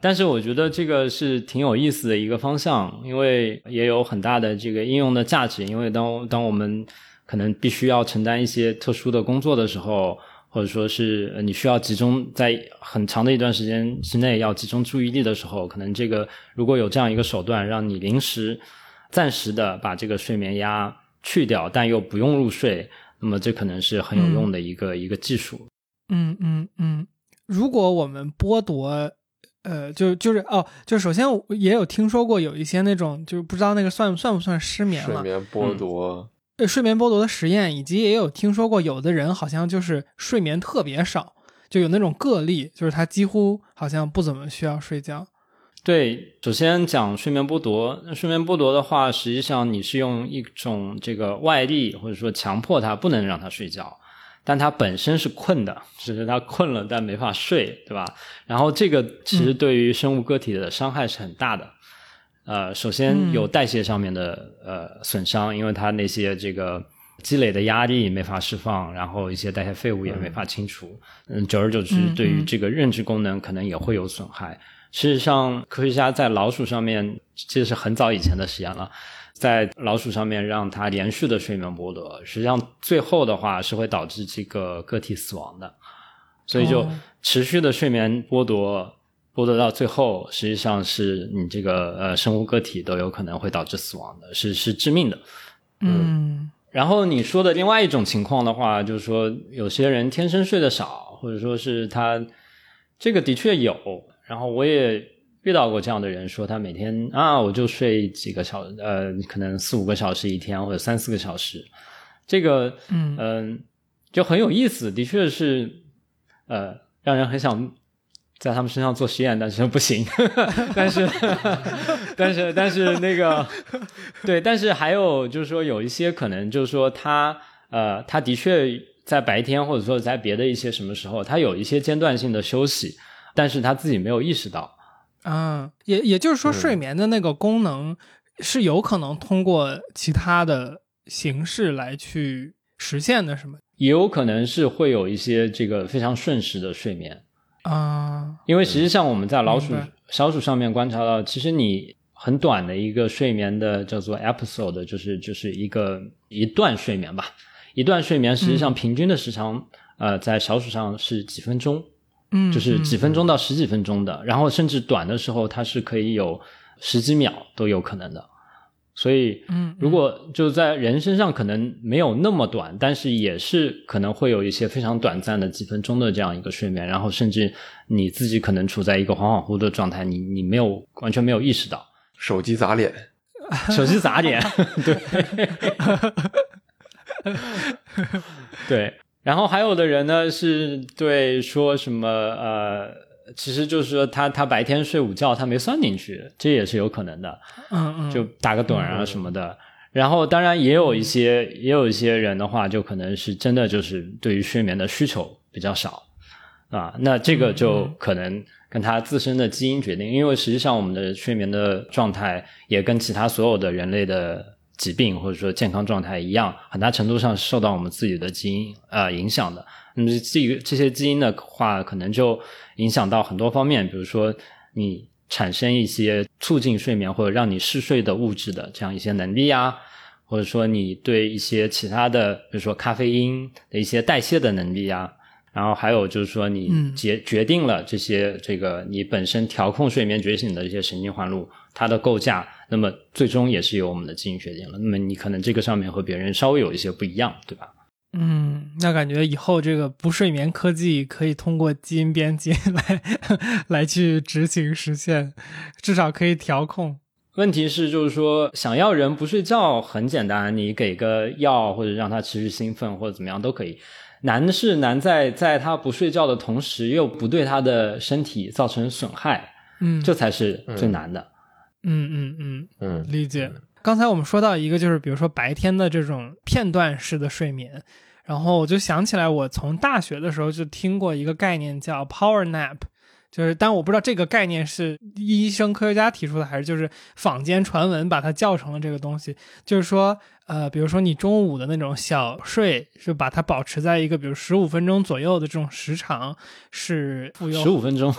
但是我觉得这个是挺有意思的一个方向，因为也有很大的这个应用的价值。因为当我们可能必须要承担一些特殊的工作的时候，或者说是你需要集中在很长的一段时间之内要集中注意力的时候，可能这个如果有这样一个手段让你暂时的把这个睡眠压去掉，但又不用入睡，那么这可能是很有用的一个技术。如果我们剥夺就首先也有听说过有一些那种，就是不知道那个算不算失眠了？睡眠剥夺。睡眠剥夺的实验，以及也有听说过有的人好像就是睡眠特别少，就有那种个例，就是他几乎好像不怎么需要睡觉。对，首先讲睡眠剥夺。睡眠剥夺的话，实际上你是用一种这个外力或者说强迫他不能让他睡觉，但他本身是困的，只是他困了但没法睡，对吧？然后这个其实对于生物个体的伤害是很大的。首先有代谢上面的损伤，因为他那些这个积累的压力没法释放，然后一些代谢废物也没法清除，久而久之对于这个认知功能可能也会有损害。事实上科学家在老鼠上面，这是很早以前的实验了，在老鼠上面让它连续的睡眠剥夺，实际上最后的话是会导致这个个体死亡的。所以就持续的睡眠剥夺到最后，实际上是你这个生物个体都有可能会导致死亡的，是致命的。然后你说的另外一种情况的话，就是说有些人天生睡得少，或者说是他这个的确有，然后我也遇到过这样的人，说他每天我就睡几个小时，可能4-5个小时一天，或者3-4个小时。这个就很有意思，的确是让人很想在他们身上做实验，但是不行。但是那个对，但是还有就是说有一些可能就是说他的确在白天或者说在别的一些什么时候，他有一些间断性的休息，但是他自己没有意识到。也就是说睡眠的那个功能是有可能通过其他的形式来去实现的，是吗？也有可能是会有一些这个非常瞬时的睡眠因为实际上我们在老鼠上面观察到，其实你很短的一个睡眠的叫做 episode， 就是一段睡眠吧，一段睡眠实际上平均的时长在小鼠上是几分钟，就是几分钟到十几分钟的，然后甚至短的时候它是可以有十几秒都有可能的。所以如果就在人身上可能没有那么短，但是也是可能会有一些非常短暂的几分钟的这样一个睡眠，然后甚至你自己可能处在一个恍恍惚惚的状态，你没有完全没有意识到。手机砸脸对对。然后还有的人呢是对说什么其实就是说他白天睡午觉他没算进去，这也是有可能的，就打个盹啊什么的。然后当然也有一些人的话，就可能是真的就是对于睡眠的需求比较少啊，那这个就可能跟他自身的基因决定，因为实际上我们的睡眠的状态也跟其他所有的人类的疾病或者说健康状态一样，很大程度上是受到我们自己的基因影响的。那么这些基因的话可能就影响到很多方面，比如说你产生一些促进睡眠或者让你嗜睡的物质的这样一些能力啊，或者说你对一些其他的比如说咖啡因的一些代谢的能力啊，然后还有就是说你决定了这些这个你本身调控睡眠觉醒的一些神经环路它的构架，那么最终也是由我们的基因决定了，那么你可能这个上面和别人稍微有一些不一样，对吧？那感觉以后这个不睡眠科技可以通过基因编辑来去执行实现，至少可以调控。问题是就是说想要人不睡觉很简单，你给个药或者让他持续兴奋或者怎么样都可以，难是难在他不睡觉的同时又不对他的身体造成损害，这才是最难的。理解。刚才我们说到一个就是比如说白天的这种片段式的睡眠，然后我就想起来我从大学的时候就听过一个概念叫 power nap， 就是但我不知道这个概念是医生科学家提出的还是就是坊间传闻把它叫成了这个东西，就是说比如说你中午的那种小睡就把它保持在一个比如15分钟左右的这种时长是不用15分钟。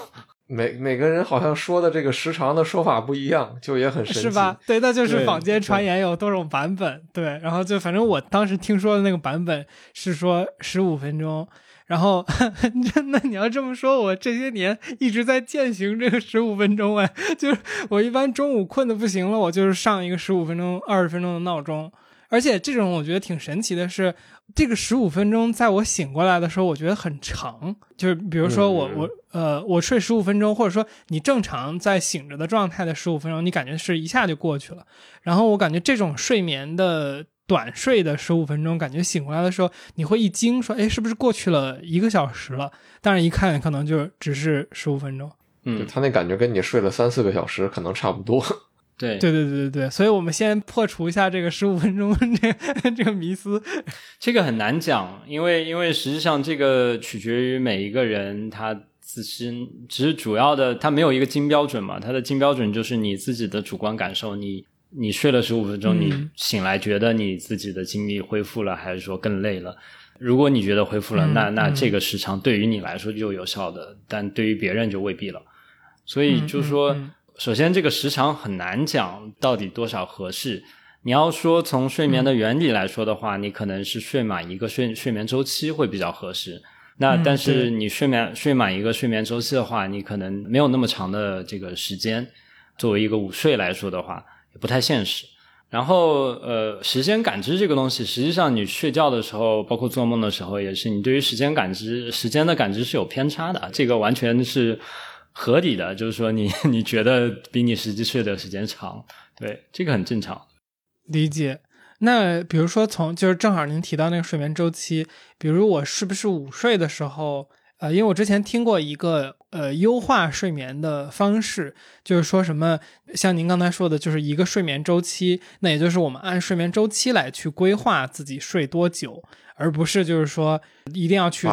每个人好像说的这个时长的说法不一样，就也很神奇，是吧？对，那就是坊间传言有多种版本。 对，然后就反正我当时听说的那个版本是说15分钟，然后那你要这么说我这些年一直在践行这个15分钟，就是我一般中午困得不行了，我就是上一个15分钟20分钟的闹钟。而且这种我觉得挺神奇的是，这个15分钟在我醒过来的时候我觉得很长，就是比如说我睡15分钟，或者说你正常在醒着的状态的15分钟，你感觉是一下就过去了。然后我感觉这种睡眠的短睡的15分钟感觉醒过来的时候，你会一惊说哎，是不是过去了一个小时了，但是一看可能就只是15分钟。嗯，他那感觉跟你睡了3-4个小时可能差不多。对对对对对，所以我们先破除一下这个15分钟这个迷思。这个很难讲，因为实际上这个取决于每一个人他自身，只是主要的他没有一个金标准嘛，他的金标准就是你自己的主观感受，你睡了15分钟，你醒来觉得你自己的精力恢复了，还是说更累了？如果你觉得恢复了，那这个时长对于你来说就有效的，但对于别人就未必了。所以就是说，首先这个时长很难讲到底多少合适。你要说从睡眠的原理来说的话，你可能是睡满一个睡眠周期会比较合适。那但是你睡满一个睡眠周期的话，你可能没有那么长的这个时间，作为一个午睡来说的话也不太现实。然后时间感知这个东西，实际上你睡觉的时候包括做梦的时候也是，你对于时间的感知是有偏差的，这个完全是合理的，就是说你觉得比你实际睡的时间长，对，这个很正常理解。那比如说就是正好您提到那个睡眠周期，比如我是不是午睡的时候因为我之前听过一个优化睡眠的方式，就是说什么像您刚才说的，就是一个睡眠周期，那也就是我们按睡眠周期来去规划自己睡多久，而不是就是说一定要去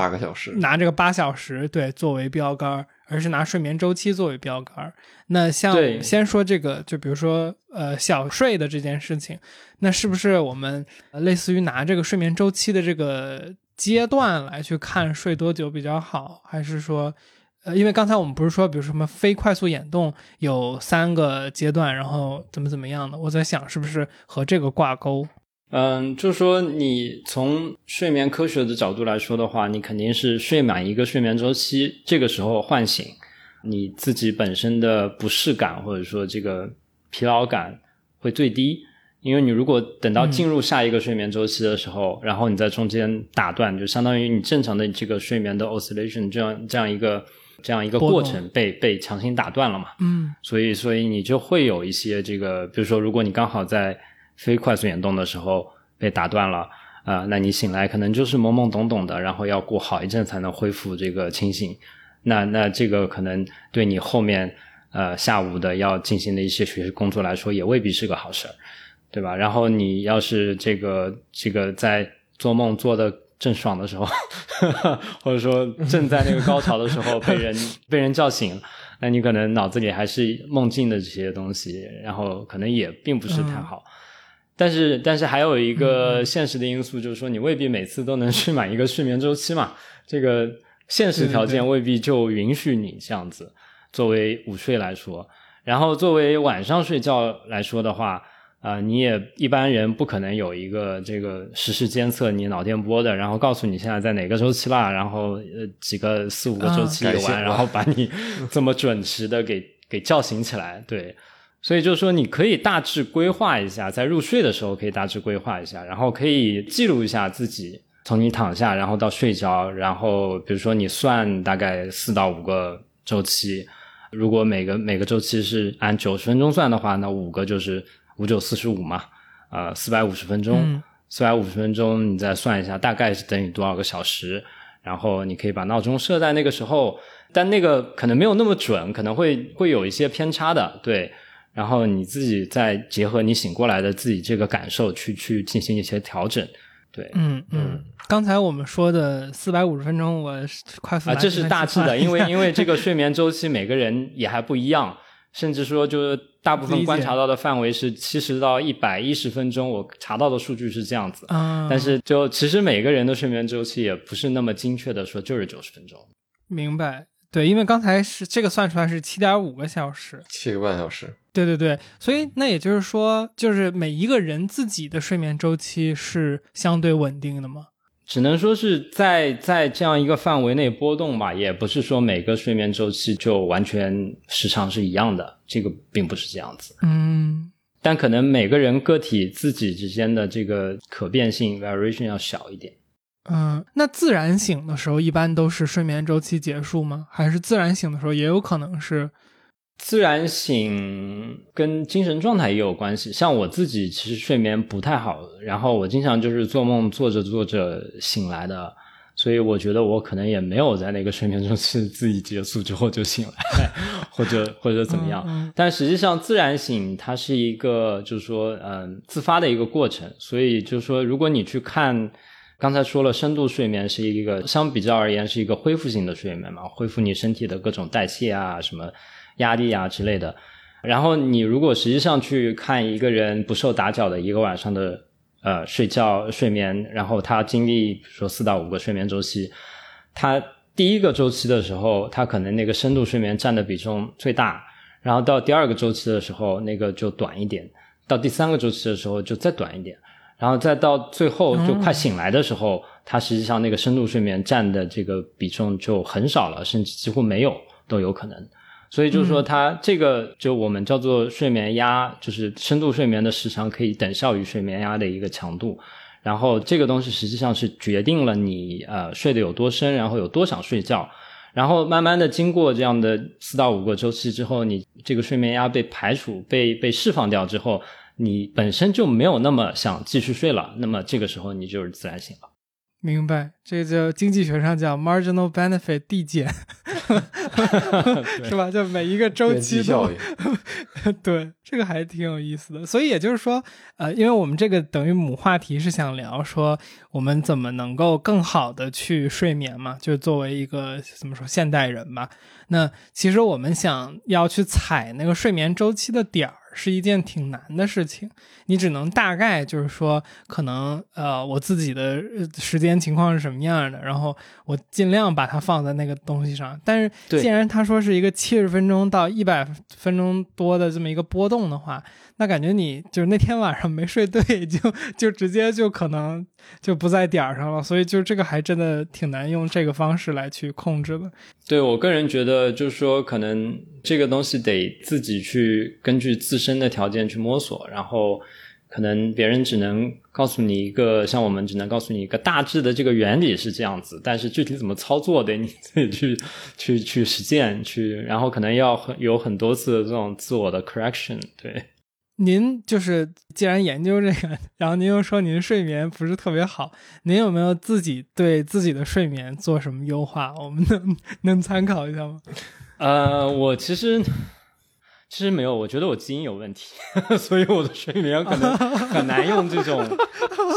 拿这个8小时对作为标杆，而是拿睡眠周期作为标杆。那像我们先说这个，就比如说小睡的这件事情，那是不是我们类似于拿这个睡眠周期的这个阶段来去看睡多久比较好，还是说因为刚才我们不是说比如说什么非快速眼动有3个阶段然后怎么样的，我在想是不是和这个挂钩。就是说你从睡眠科学的角度来说的话，你肯定是睡满一个睡眠周期，这个时候唤醒你自己本身的不适感或者说这个疲劳感会最低，因为你如果等到进入下一个睡眠周期的时候，然后你在中间打断，就相当于你正常的这个睡眠的 oscillation 这样一个过程被强行打断了嘛。嗯，所以你就会有一些这个，比如说如果你刚好在非快速眼动的时候被打断了那你醒来可能就是懵懵懂懂的，然后要过好一阵才能恢复这个清醒。那这个可能对你后面下午的要进行的一些学习工作来说也未必是个好事儿，对吧？然后你要是这个在做梦做的正爽的时候或者说正在那个高潮的时候被人叫醒，那你可能脑子里还是梦境的这些东西，然后可能也并不是太好。但是还有一个现实的因素，就是说你未必每次都能睡满一个睡眠周期嘛，这个现实条件未必就允许你这样子，作为午睡来说。然后作为晚上睡觉来说的话你也一般人不可能有一个这个实时监测你脑电波的，然后告诉你现在在哪个周期啦，然后几个4-5个周期有完，然后把你这么准时的给叫醒起来。对，所以就是说你可以大致规划一下，在入睡的时候可以大致规划一下，然后可以记录一下自己从你躺下然后到睡着，然后比如说你算大概4到5个周期，如果每个周期是按90分钟算的话，那5个就是5945嘛，450分钟、450分钟你再算一下大概是等于多少个小时，然后你可以把闹钟设在那个时候，但那个可能没有那么准，可能会有一些偏差的，对。然后你自己再结合你醒过来的自己这个感受去进行一些调整，对。刚才我们说的450分钟我快速这是大致的因为这个睡眠周期每个人也还不一样，甚至说就是大部分观察到的范围是70到110分钟，我查到的数据是这样子但是就其实每个人的睡眠周期也不是那么精确的说就是90分钟。明白，对，因为刚才是这个算出来是 7.5 个小时，7个半小时，对对对。所以那也就是说就是每一个人自己的睡眠周期是相对稳定的吗？只能说是在这样一个范围内波动吧，也不是说每个睡眠周期就完全时长是一样的，这个并不是这样子。但可能每个人个体自己之间的这个可变性 variation 要小一点。那自然醒的时候一般都是睡眠周期结束吗？还是自然醒的时候也有可能是自然醒跟精神状态也有关系，像我自己其实睡眠不太好，然后我经常就是做梦做着做着醒来的，所以我觉得我可能也没有在那个睡眠中是自己结束之后就醒来或者怎么样但实际上自然醒它是一个就是说自发的一个过程，所以就是说如果你去看刚才说了深度睡眠是一个相比较而言是一个恢复性的睡眠嘛，恢复你身体的各种代谢啊什么压力啊之类的，然后你如果实际上去看一个人不受打搅的一个晚上的睡眠，然后他经历比如说4到5个睡眠周期，他第一个周期的时候他可能那个深度睡眠占的比重最大，然后到第二个周期的时候那个就短一点，到第3个周期的时候就再短一点，然后再到最后就快醒来的时候他实际上那个深度睡眠占的这个比重就很少了，甚至几乎没有都有可能，所以就是说它这个就我们叫做睡眠压，就是深度睡眠的时长可以等效于睡眠压的一个强度，然后这个东西实际上是决定了你睡得有多深，然后有多想睡觉，然后慢慢的经过这样的4到5个周期之后，你这个睡眠压被排除被释放掉之后，你本身就没有那么想继续睡了，那么这个时候你就是自然醒了。明白，这就经济学上叫 marginal benefit 递减是吧，就每一个周期都对，这个还挺有意思的。所以也就是说因为我们这个等于母话题是想聊说我们怎么能够更好的去睡眠嘛，就作为一个怎么说现代人吧，那其实我们想要去踩那个睡眠周期的点儿是一件挺难的事情，你只能大概就是说可能我自己的时间情况是什么样的，然后我尽量把它放在那个东西上，但是既然他说是一个70分钟到100分钟多的这么一个波动的话，那感觉你就是那天晚上没睡对就直接就可能就不在点上了，所以就这个还真的挺难用这个方式来去控制的。对，我个人觉得就是说可能这个东西得自己去根据自身的条件去摸索，然后可能别人只能告诉你一个，像我们只能告诉你一个大致的这个原理是这样子，但是具体怎么操作得你自己去实践去，然后可能要有很多次的这种自我的 correction。 对，您就是既然研究这个，然后您又说您睡眠不是特别好，您有没有自己对自己的睡眠做什么优化，我们能参考一下吗？我其实没有，我觉得我基因有问题所以我的睡眠可能很难用这种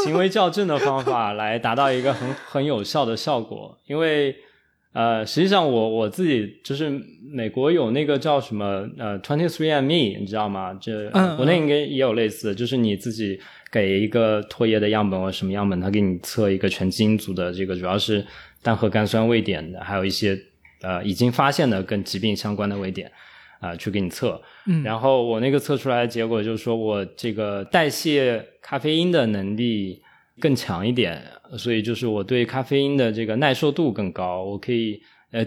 行为校正的方法来达到一个很有效的效果，因为实际上我自己就是美国有那个叫什么23andMe 你知道吗，这国内应该也有类似的，就是你自己给一个唾液的样本或什么样本，它给你测一个全基因组的，这个主要是单核苷酸位点的，还有一些已经发现的跟疾病相关的位点去给你测，然后我那个测出来的结果就是说我这个代谢咖啡因的能力更强一点，所以就是我对咖啡因的这个耐受度更高，我可以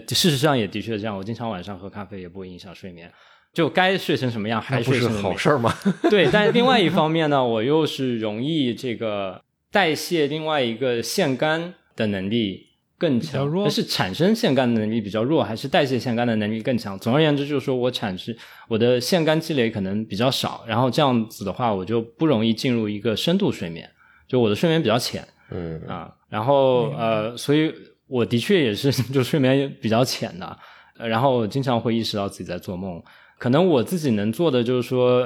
事实上也的确这样，我经常晚上喝咖啡也不会影响睡眠，就该睡成什么样还睡成什么样，那不是好事吗对，但另外一方面呢，我又是容易这个代谢另外一个腺苷的能力更强，是产生腺苷的能力比较弱还是代谢腺苷的能力更强，总而言之就是说我的腺苷积累可能比较少，然后这样子的话我就不容易进入一个深度睡眠，就我的睡眠比较浅然后所以我的确也是就睡眠比较浅的，然后我经常会意识到自己在做梦，可能我自己能做的就是说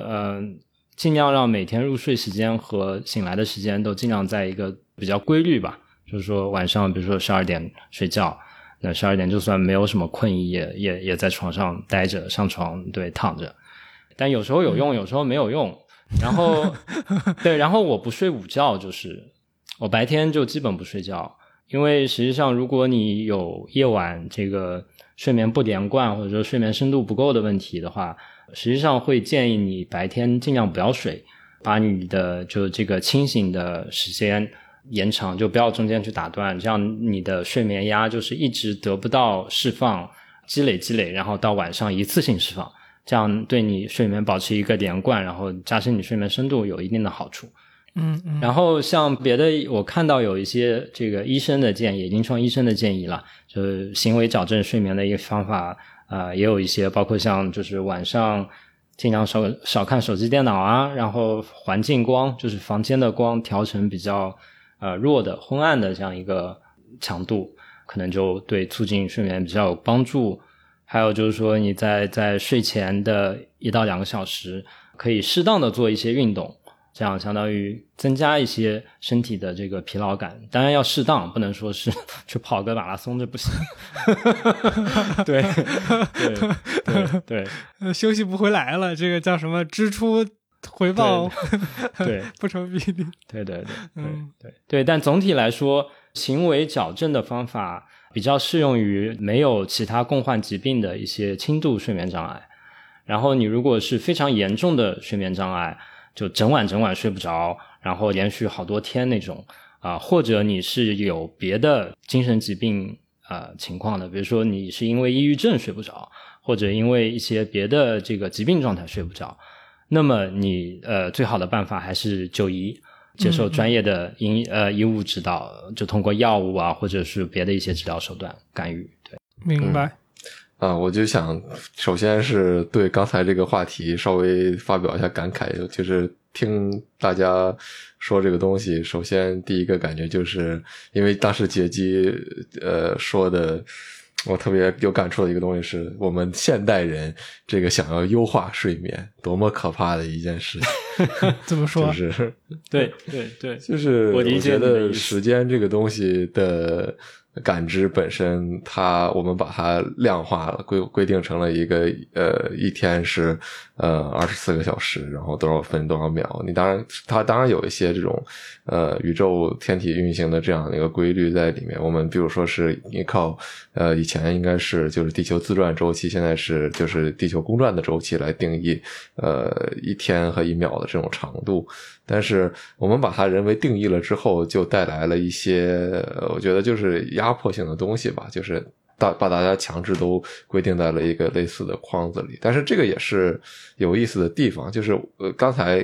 尽量让每天入睡时间和醒来的时间都尽量在一个比较规律吧，就是说晚上比如说12点睡觉，那12点就算没有什么困意也在床上待着，上床对躺着，但有时候有用有时候没有用，然后对，然后我不睡午觉，就是我白天就基本不睡觉，因为实际上如果你有夜晚这个睡眠不连贯或者说睡眠深度不够的问题的话，实际上会建议你白天尽量不要睡，把你的就这个清醒的时间延长，就不要中间去打断，这样你的睡眠压就是一直得不到释放，积累然后到晚上一次性释放，这样对你睡眠保持一个连贯，然后加深你睡眠深度有一定的好处。然后像别的我看到有一些这个医生的建议，临床医生的建议了，就是行为矫正睡眠的一个方法也有一些包括像就是晚上尽量少看手机电脑啊，然后环境光就是房间的光调成比较弱的昏暗的这样一个强度，可能就对促进睡眠比较有帮助。还有就是说你在睡前的1到2个小时可以适当的做一些运动，这样相当于增加一些身体的这个疲劳感，当然要适当，不能说是去跑个马拉松这不行。对对对对，休息不回来了，这个叫什么支出回报对不成比例。对对对对对对，但总体来说行为矫正的方法比较适用于没有其他共患疾病的一些轻度睡眠障碍，然后你如果是非常严重的睡眠障碍，就整晚睡不着，然后连续好多天那种啊，或者你是有别的精神疾病情况的，比如说你是因为抑郁症睡不着，或者因为一些别的这个疾病状态睡不着，那么你最好的办法还是就医，接受专业的医务指导，就通过药物啊或者是别的一些治疗手段干预。对，明白。我就想首先是对刚才这个话题稍微发表一下感慨，就是听大家说这个东西，首先第一个感觉就是因为当时杰基说的我特别有感触的一个东西是我们现代人这个想要优化睡眠多么可怕的一件事怎么说、就是、对对对，就是我觉得时间这个东西的感知本身，我们把它量化了，规定成了一个一天是24个小时，然后多少分多少秒。它当然有一些这种宇宙天体运行的这样的一个规律在里面。我们比如说是依靠以前应该是就是地球自转周期，现在是就是地球公转的周期来定义一天和一秒的这种长度。但是我们把它人为定义了之后，就带来了一些我觉得就是压迫性的东西吧，就是把大家强制都规定在了一个类似的框子里。但是这个也是有意思的地方，就是刚才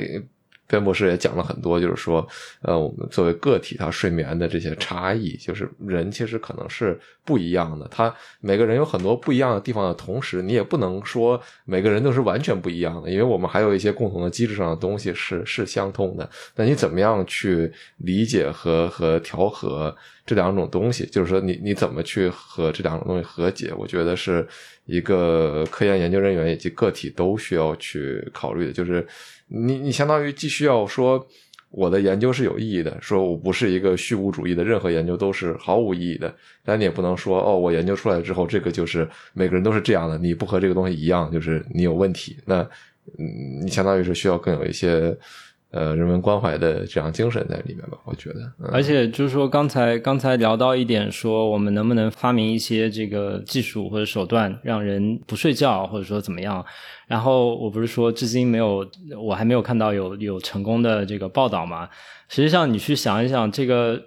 边博士也讲了很多，就是说我们作为个体他睡眠的这些差异，就是人其实可能是不一样的，他每个人有很多不一样的地方的同时，你也不能说每个人都是完全不一样的，因为我们还有一些共同的机制上的东西是相通的。那你怎么样去理解和调和这两种东西，就是说你怎么去和这两种东西和解，我觉得是一个科研研究人员以及个体都需要去考虑的。就是你相当于既需要说我的研究是有意义的，说我不是一个虚无主义的，任何研究都是毫无意义的，但你也不能说我研究出来之后这个就是每个人都是这样的，你不和这个东西一样就是你有问题。那你相当于是需要更有一些人文关怀的这样精神在里面吧，我觉得。而且就是说刚才聊到一点，说我们能不能发明一些这个技术或者手段让人不睡觉或者说怎么样，然后我不是说至今我还没有看到有成功的这个报道嘛。实际上你去想一想，这个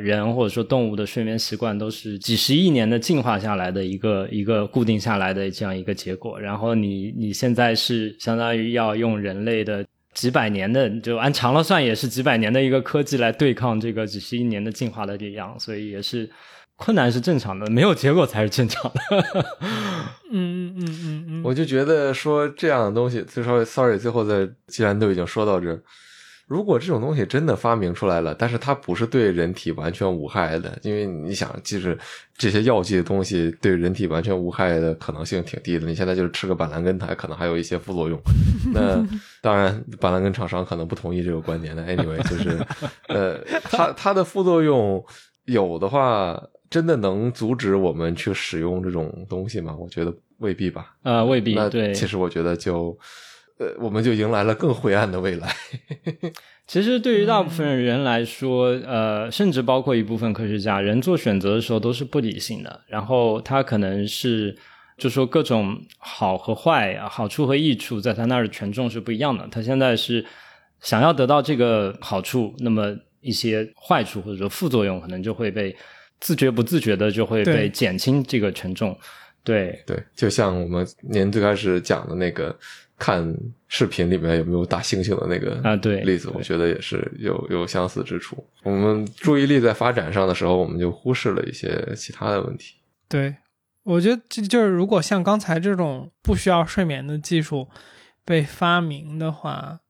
人或者说动物的睡眠习惯都是几十亿年的进化下来的一个固定下来的这样一个结果，然后你现在是相当于要用人类的几百年的，就按长了算也是几百年的一个科技来对抗这个只是一年的进化的力量，所以也是困难是正常的，没有结果才是正常的。我就觉得说这样的东西，最稍微 sorry， 最后既然都已经说到这，如果这种东西真的发明出来了，但是它不是对人体完全无害的，因为你想就是这些药剂的东西对人体完全无害的可能性挺低的，你现在就是吃个板蓝根它可能还有一些副作用。那当然板蓝根厂商可能不同意这个观点的 anyway， 就是它的副作用有的话真的能阻止我们去使用这种东西吗？我觉得未必吧。未必，对。其实我觉得就我们就迎来了更灰暗的未来。其实对于大部分人来说，甚至包括一部分科学家，人做选择的时候都是不理性的，然后他可能是就说各种好和坏，好处和益处在他那儿的权重是不一样的，他现在是想要得到这个好处，那么一些坏处或者说副作用可能就会被自觉不自觉的就会被减轻这个权重。对对，就像我们您最开始讲的那个看视频里面有没有大猩猩的那个例子，我觉得也是有相似之处。我们注意力在发展上的时候，我们就忽视了一些其他的问题。对，我觉得这就是如果像刚才这种不需要睡眠的技术被发明的话，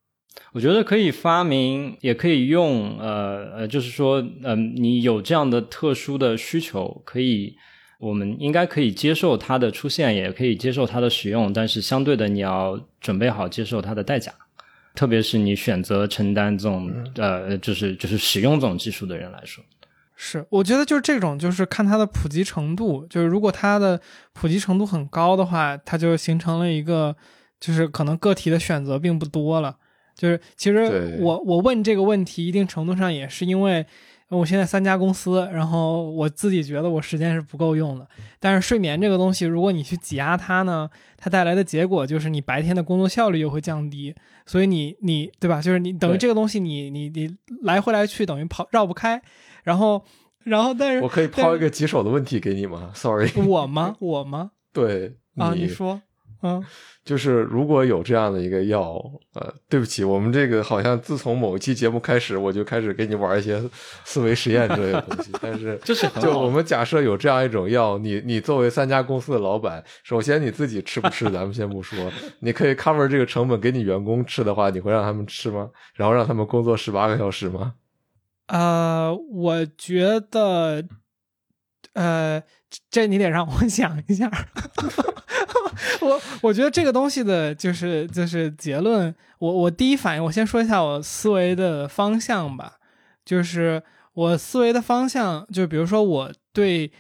我觉得可以发明，也可以用就是说你有这样的特殊的需求，可以我们应该可以接受它的出现，也可以接受它的使用，但是相对的你要准备好接受它的代价，特别是你选择承担这种就是使用这种技术的人来说。是，我觉得就是这种就是看它的普及程度，就是如果它的普及程度很高的话，它就形成了一个就是可能个体的选择并不多了。就是其实我问这个问题一定程度上也是因为我现在三家公司，然后我自己觉得我时间是不够用的，但是睡眠这个东西如果你去挤压它呢，它带来的结果就是你白天的工作效率又会降低，所以你对吧，就是你等于这个东西你来回来去等于绕不开，然后但是我可以抛一个棘手的问题给你吗？ Sorry， 我吗对啊，你说就是如果有这样的一个药，对不起，我们这个好像自从某一期节目开始，我就开始给你玩一些思维实验之类的东西。但是就我们假设有这样一种药，你作为三家公司的老板，首先你自己吃不吃咱们先不说，你可以 cover 这个成本给你员工吃的话，你会让他们吃吗？然后让他们工作18个小时吗？我觉得这你得让我想一下。我觉得这个东西的就是结论，我第一反应，我先说一下我思维的方向吧。就是我思维的方向，就比如说我对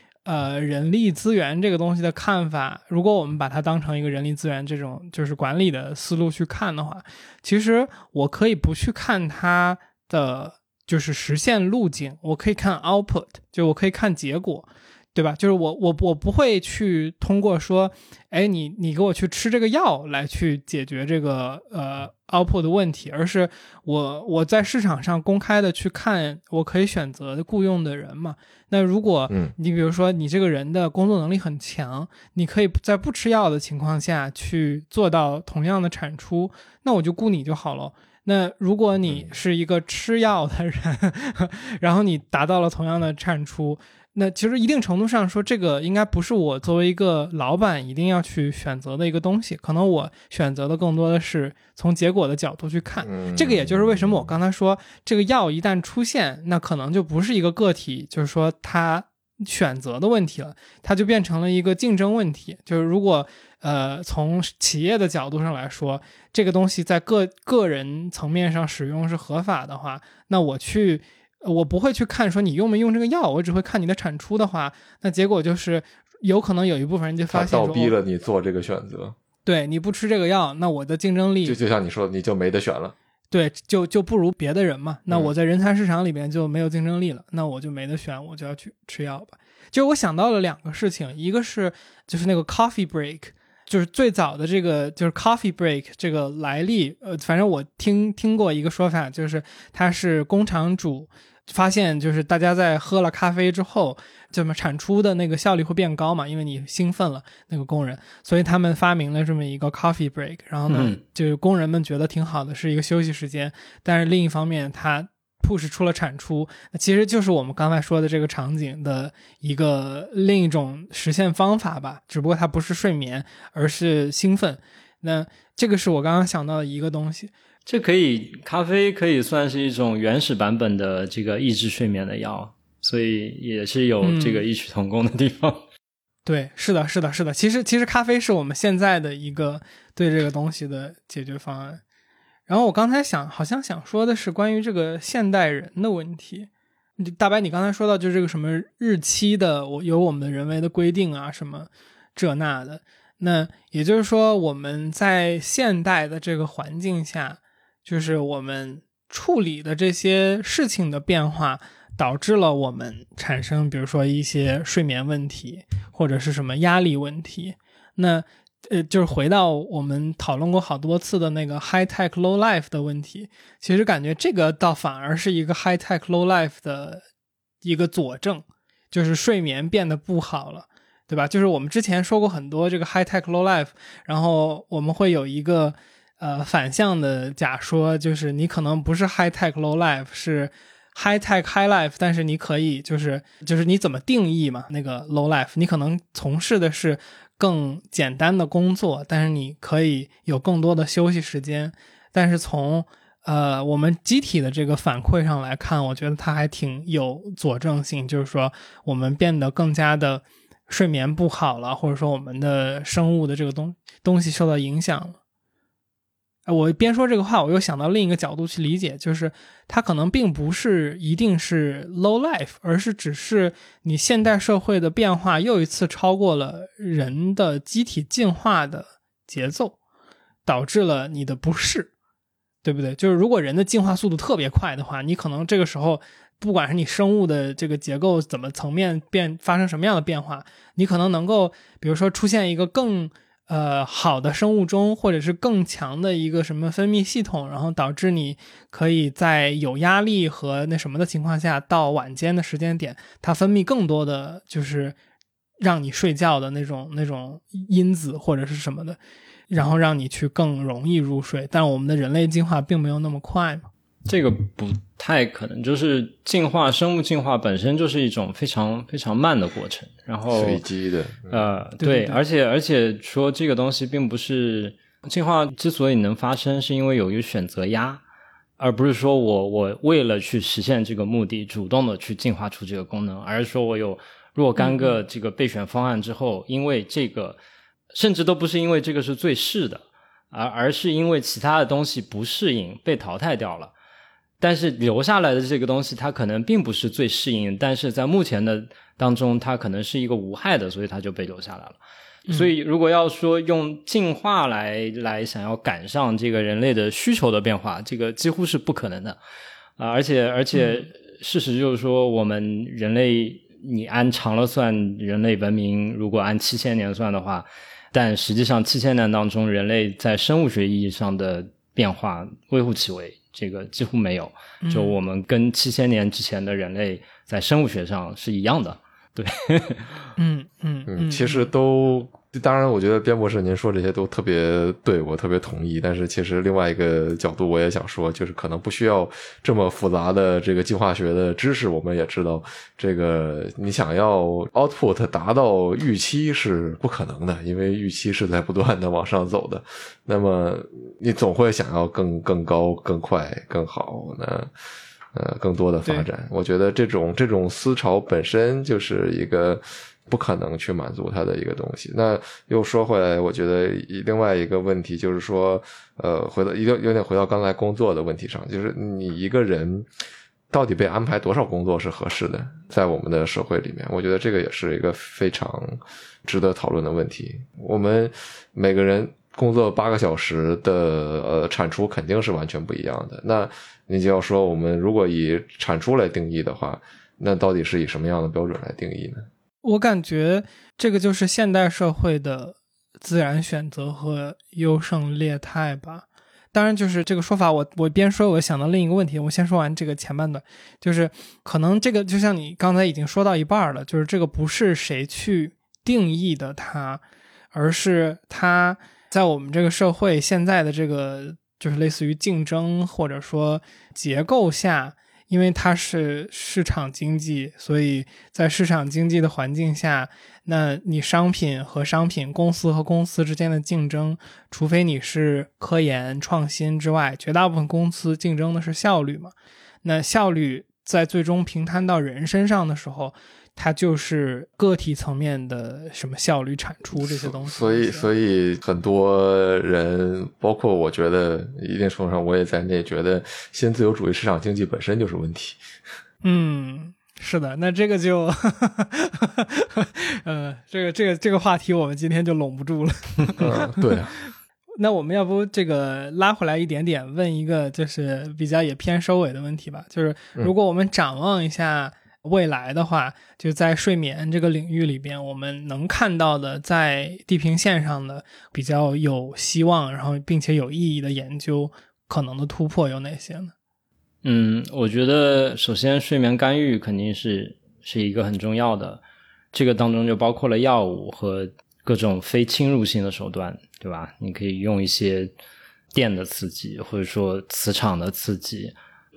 人力资源这个东西的看法，如果我们把它当成一个人力资源这种就是管理的思路去看的话，其实我可以不去看它的就是实现路径，我可以看 output， 就我可以看结果。对吧，就是我不会去通过说你给我去吃这个药来去解决这个output 的问题，而是我在市场上公开的去看我可以选择雇佣的人嘛。那如果你比如说你这个人的工作能力很强，你可以在不吃药的情况下去做到同样的产出，那我就雇你就好了。那如果你是一个吃药的人然后你达到了同样的产出，那其实一定程度上说，这个应该不是我作为一个老板一定要去选择的一个东西，可能我选择的更多的是从结果的角度去看。这个也就是为什么我刚才说这个药一旦出现，那可能就不是一个个体就是说他选择的问题了，它就变成了一个竞争问题。就是如果从企业的角度上来说，这个东西在个人层面上使用是合法的话，那我不会去看说你用没用这个药，我只会看你的产出的话，那结果就是有可能有一部分人就发现说倒逼了你做这个选择，对，你不吃这个药，那我的竞争力就像你说你就没得选了，对，就不如别的人嘛，那我在人才市场里边就没有竞争力了，那我就没得选，我就要去吃药吧。就我想到了两个事情，一个是就是那个 coffee break，就是最早的这个就是 coffee break 这个来历，反正我听过一个说法，就是它是工厂主发现就是大家在喝了咖啡之后这么产出的那个效率会变高嘛，因为你兴奋了那个工人，所以他们发明了这么一个 coffee break， 然后呢就是工人们觉得挺好的，是一个休息时间，但是另一方面它push 出了产出，其实就是我们刚才说的这个场景的一个另一种实现方法吧，只不过它不是睡眠而是兴奋。那这个是我刚刚想到的一个东西，这咖啡可以算是一种原始版本的这个抑制睡眠的药，所以也是有这个异曲同工的地方。对，是的，其实咖啡是我们现在的一个对这个东西的解决方案。然后我刚才好像想说的是关于这个现代人的问题。大白，你刚才说到就是这个什么日期的，有我们的人为的规定啊，什么这那的。那也就是说，我们在现代的这个环境下，就是我们处理的这些事情的变化，导致了我们产生，比如说一些睡眠问题，或者是什么压力问题。那就是回到我们讨论过好多次的那个 high tech low life 的问题，其实感觉这个倒反而是一个 high tech low life 的一个佐证，就是睡眠变得不好了，对吧？就是我们之前说过很多这个 high tech low life， 然后我们会有一个反向的假说，就是你可能不是 high tech low life， 是 high tech high life， 但是你可以就是你怎么定义嘛？那个 low life， 你可能从事的是更简单的工作，但是你可以有更多的休息时间。但是从我们机体的这个反馈上来看，我觉得它还挺有佐证性，就是说我们变得更加的睡眠不好了，或者说我们的生物的这个东西受到影响了。我边说这个话我又想到另一个角度去理解，就是它可能并不是一定是 low life， 而是只是你现代社会的变化又一次超过了人的机体进化的节奏，导致了你的不适，对不对？就是如果人的进化速度特别快的话，你可能这个时候不管是你生物的这个结构怎么层面发生什么样的变化，你可能能够比如说出现一个更好的生物钟，或者是更强的一个什么分泌系统，然后导致你可以在有压力和那什么的情况下，到晚间的时间点它分泌更多的就是让你睡觉的那种因子或者是什么的，然后让你去更容易入睡。但我们的人类进化并没有那么快嘛，这个不太可能，就是生物进化本身就是一种非常非常慢的过程，然后随机的，对，而且说这个东西并不是进化之所以能发生，是因为有一个选择压，而不是说我为了去实现这个目的主动的去进化出这个功能，而是说我有若干个这个备选方案之后，因为这个甚至都不是因为这个是最适的，而是因为其他的东西不适应被淘汰掉了。但是留下来的这个东西它可能并不是最适应，但是在目前的当中它可能是一个无害的，所以它就被留下来了。所以如果要说用进化来想要赶上这个人类的需求的变化，这个几乎是不可能的。而且事实就是说我们人类，你按长了算，人类文明如果按7000年算的话，但实际上7000年当中人类在生物学意义上的变化微乎其微，这个几乎没有，就我们跟7000年之前的人类在生物学上是一样的，对。其实都，当然我觉得边博士您说这些都特别对，我特别同意，但是其实另外一个角度我也想说，就是可能不需要这么复杂的这个进化学的知识，我们也知道这个你想要 output 达到预期是不可能的，因为预期是在不断的往上走的，那么你总会想要更高更快更好呢，更多的发展。我觉得这种思潮本身就是一个不可能去满足它的一个东西。那又说回来，我觉得另外一个问题就是说，有点回到刚才工作的问题上，就是你一个人到底被安排多少工作是合适的，在我们的社会里面，我觉得这个也是一个非常值得讨论的问题。我们每个人工作8个小时的产出肯定是完全不一样的，那你就要说我们如果以产出来定义的话，那到底是以什么样的标准来定义呢？我感觉这个就是现代社会的自然选择和优胜劣汰吧。当然就是这个说法，我边说我想到另一个问题，我先说完这个前半段，就是可能这个就像你刚才已经说到一半了，就是这个不是谁去定义的它，而是它在我们这个社会现在的这个就是类似于竞争或者说结构下，因为它是市场经济，所以在市场经济的环境下，那你商品和商品，公司和公司之间的竞争，除非你是科研创新之外，绝大部分公司竞争的是效率嘛。那效率在最终平摊到人身上的时候，它就是个体层面的什么效率产出这些东西。所以很多人，包括我觉得一定程度上我也在内，觉得新自由主义市场经济本身就是问题。是的，那这个就这个话题我们今天就拢不住了。对啊。那我们要不这个拉回来一点点，问一个就是比较也偏收尾的问题吧，就是如果我们展望一下未来的话，就在睡眠这个领域里边，我们能看到的在地平线上的比较有希望然后并且有意义的研究，可能的突破有哪些呢？我觉得首先睡眠干预肯定是一个很重要的，这个当中就包括了药物和各种非侵入性的手段，对吧？你可以用一些电的刺激或者说磁场的刺激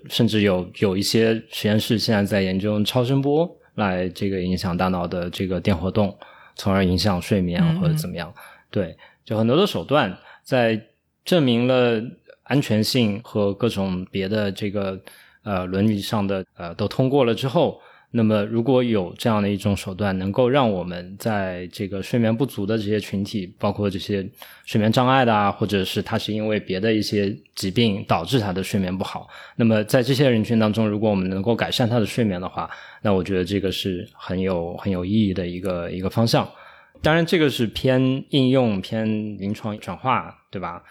甚至有一些实验室现在在研究超声波来这个影响大脑的这个电活动，从而影响睡眠或者怎么样。对，就很多的手段在证明了安全性和各种别的这个伦理上的都通过了之后，那么如果有这样的一种手段能够让我们在这个睡眠不足的这些群体，包括这些睡眠障碍的啊，或者是他是因为别的一些疾病导致他的睡眠不好，那么在这些人群当中，如果我们能够改善他的睡眠的话，那我觉得这个是很有意义的一个方向。当然这个是偏应用偏临床转化，对吧？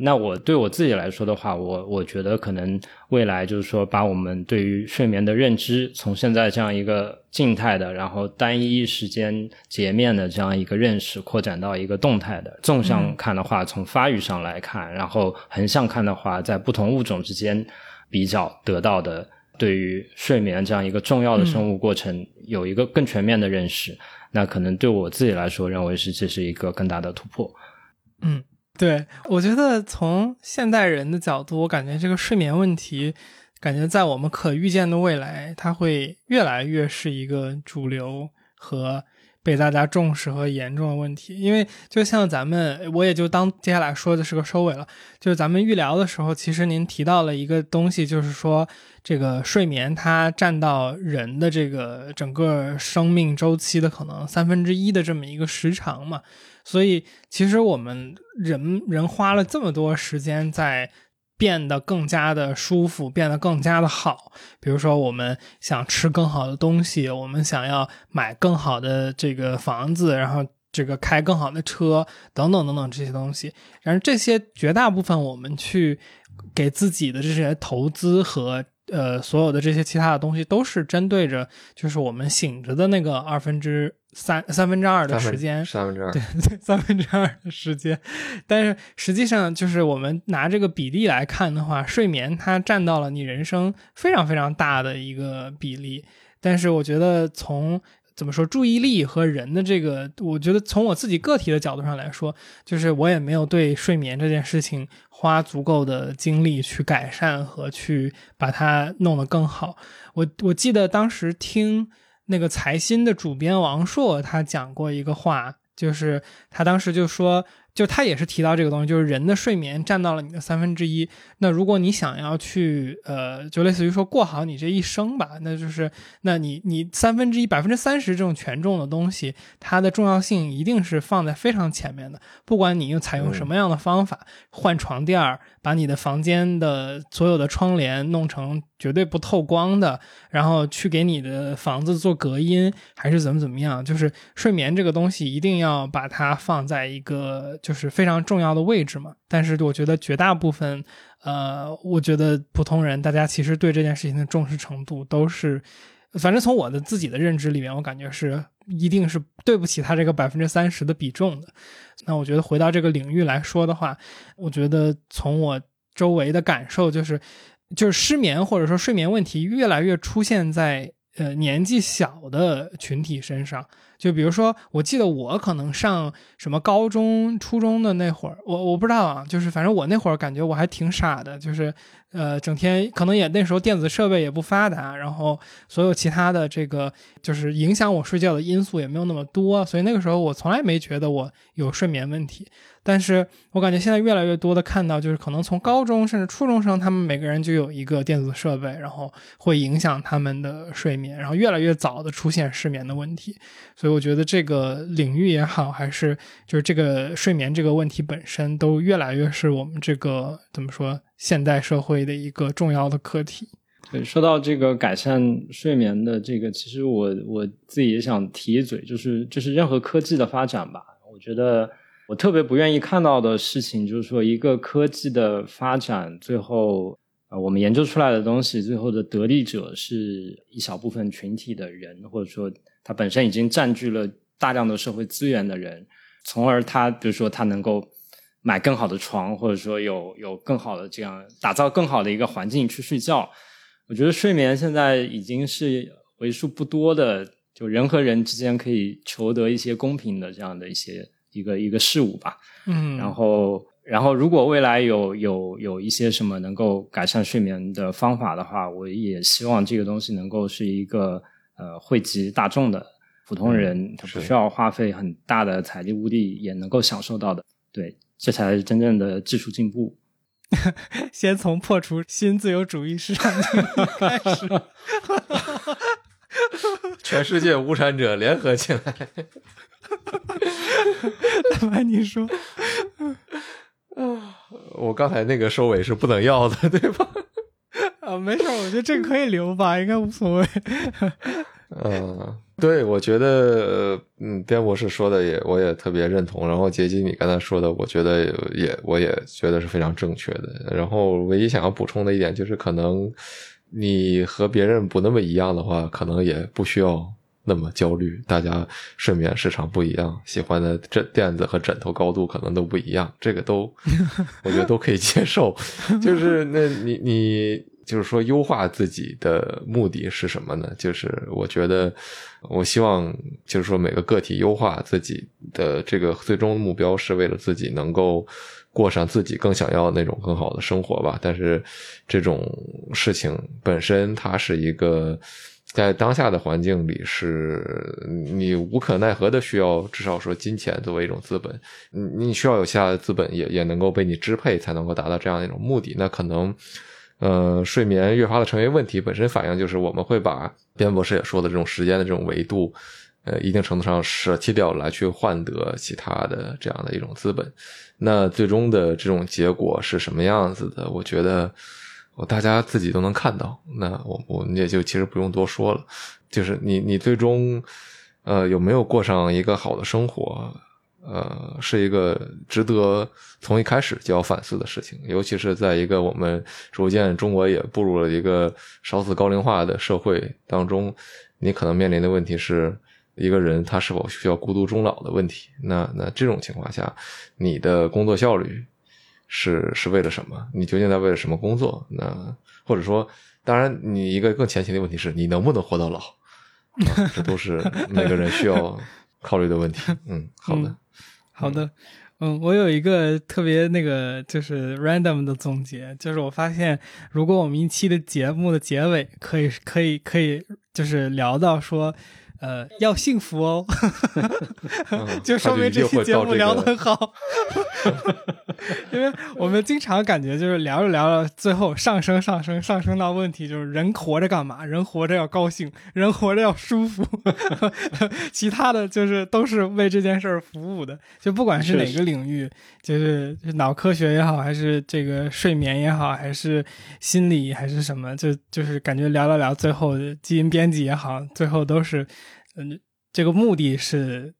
那我对我自己来说的话，我觉得可能未来就是说把我们对于睡眠的认知从现在这样一个静态的然后单一时间截面的这样一个认识扩展到一个动态的，纵向看的话从发育上来看，然后横向看的话在不同物种之间比较得到的对于睡眠这样一个重要的生物过程有一个更全面的认识，那可能对我自己来说认为是这是一个更大的突破。嗯，对，我觉得从现代人的角度，我感觉这个睡眠问题感觉在我们可预见的未来它会越来越是一个主流和被大家重视和严重的问题。因为就像咱们，我也就当接下来说的是个收尾了，就是咱们预聊的时候其实您提到了一个东西，就是说这个睡眠它占到人的这个整个生命周期的可能1/3的这么一个时长嘛，所以其实我们人花了这么多时间在变得更加的舒服，变得更加的好，比如说我们想吃更好的东西，我们想要买更好的这个房子，然后这个开更好的车等等等等这些东西，然后这些绝大部分我们去给自己的这些投资和所有的这些其他的东西都是针对着就是我们醒着的那个三分之二的时间，2/3，对对，2/3的时间。但是实际上就是我们拿这个比例来看的话，睡眠它占到了你人生非常非常大的一个比例。但是我觉得从怎么说注意力和人的这个，我觉得从我自己个体的角度上来说，就是我也没有对睡眠这件事情花足够的精力去改善和去把它弄得更好。我记得当时听那个财新的主编王朔他讲过一个话，就是他当时就说，就他也是提到这个东西，就是人的睡眠占到了你的1/3。那如果你想要去就类似于说过好你这一生吧，那就是那你1/3 30% 这种权重的东西，它的重要性一定是放在非常前面的。不管你又采用什么样的方法，换床垫，把你的房间的所有的窗帘弄成绝对不透光的，然后去给你的房子做隔音，还是怎么样，就是睡眠这个东西一定要把它放在一个就是非常重要的位置嘛。但是我觉得绝大部分我觉得普通人大家其实对这件事情的重视程度都是，反正从我的自己的认知里面，我感觉是一定是对不起他这个 30% 的比重的。那我觉得回到这个领域来说的话，我觉得从我周围的感受就是失眠或者说睡眠问题越来越出现在年纪小的群体身上。就比如说我记得我可能上什么高中初中的那会儿，我不知道啊，就是反正我那会儿感觉我还挺傻的，就是整天可能也那时候电子设备也不发达，然后所有其他的这个就是影响我睡觉的因素也没有那么多，所以那个时候我从来没觉得我有睡眠问题。但是我感觉现在越来越多的看到，就是可能从高中甚至初中生他们每个人就有一个电子设备，然后会影响他们的睡眠，然后越来越早的出现失眠的问题。所以我觉得这个领域也好，还是就是这个睡眠这个问题本身，都越来越是我们这个怎么说现代社会的一个重要的课题。对，说到这个改善睡眠的这个，其实我自己也想提一嘴，就是任何科技的发展吧，我觉得我特别不愿意看到的事情就是说一个科技的发展最后我们研究出来的东西最后的得利者是一小部分群体的人，或者说他本身已经占据了大量的社会资源的人，从而他比如说他能够买更好的床，或者说有更好的这样打造更好的一个环境去睡觉。我觉得睡眠现在已经是为数不多的就人和人之间可以求得一些公平的这样的一个事物吧。然后然后如果未来有一些什么能够改善睡眠的方法的话，我也希望这个东西能够是一个惠及大众的，普通人他不需要花费很大的财力物力也能够享受到的，对，这才是真正的技术进步。先从破除新自由主义市场经济开始。全世界无产者联合起来。怎么你说我刚才那个收尾是不能要的对吧？啊，没事，我觉得这个可以留吧，应该无所谓。对，我觉得边博士说的我也特别认同，然后杰基你刚才说的我觉得我也觉得是非常正确的，然后唯一想要补充的一点就是可能你和别人不那么一样的话，可能也不需要那么焦虑，大家睡眠市场不一样，喜欢的垫子和枕头高度可能都不一样，这个都我觉得都可以接受。就是那你就是说优化自己的目的是什么呢？就是我觉得我希望就是说每个个体优化自己的这个最终目标是为了自己能够过上自己更想要那种更好的生活吧，但是这种事情本身它是一个在当下的环境里是你无可奈何的，需要至少说金钱作为一种资本，你需要有其他的资本也能够被你支配才能够达到这样一种目的。那可能睡眠越发的成为问题本身反映就是我们会把边博士也说的这种时间的这种维度一定程度上舍弃掉来去换得其他的这样的一种资本。那最终的这种结果是什么样子的，我觉得大家自己都能看到，那我们也就其实不用多说了，就是你最终有没有过上一个好的生活，是一个值得从一开始就要反思的事情，尤其是在一个我们逐渐中国也步入了一个少子高龄化的社会当中，你可能面临的问题是一个人他是否需要孤独终老的问题。那这种情况下你的工作效率是为了什么？你究竟在为了什么工作？那或者说，当然，你一个更前行的问题是你能不能活到老？这都是每个人需要考虑的问题。好的，好的，我有一个特别那个就是 random 的总结，就是我发现，如果我们一期的节目的结尾可以就是聊到说。要幸福哦，就说明这期节目聊得很好，因为我们经常感觉就是聊着聊着，最后上升到问题就是人活着干嘛？人活着要高兴，人活着要舒服，其他的就是都是为这件事儿服务的。就不管是哪个领域，就是脑科学也好，还是这个睡眠也好，还是心理还是什么，就是感觉聊了聊，最后基因编辑也好，最后都是。这个目的是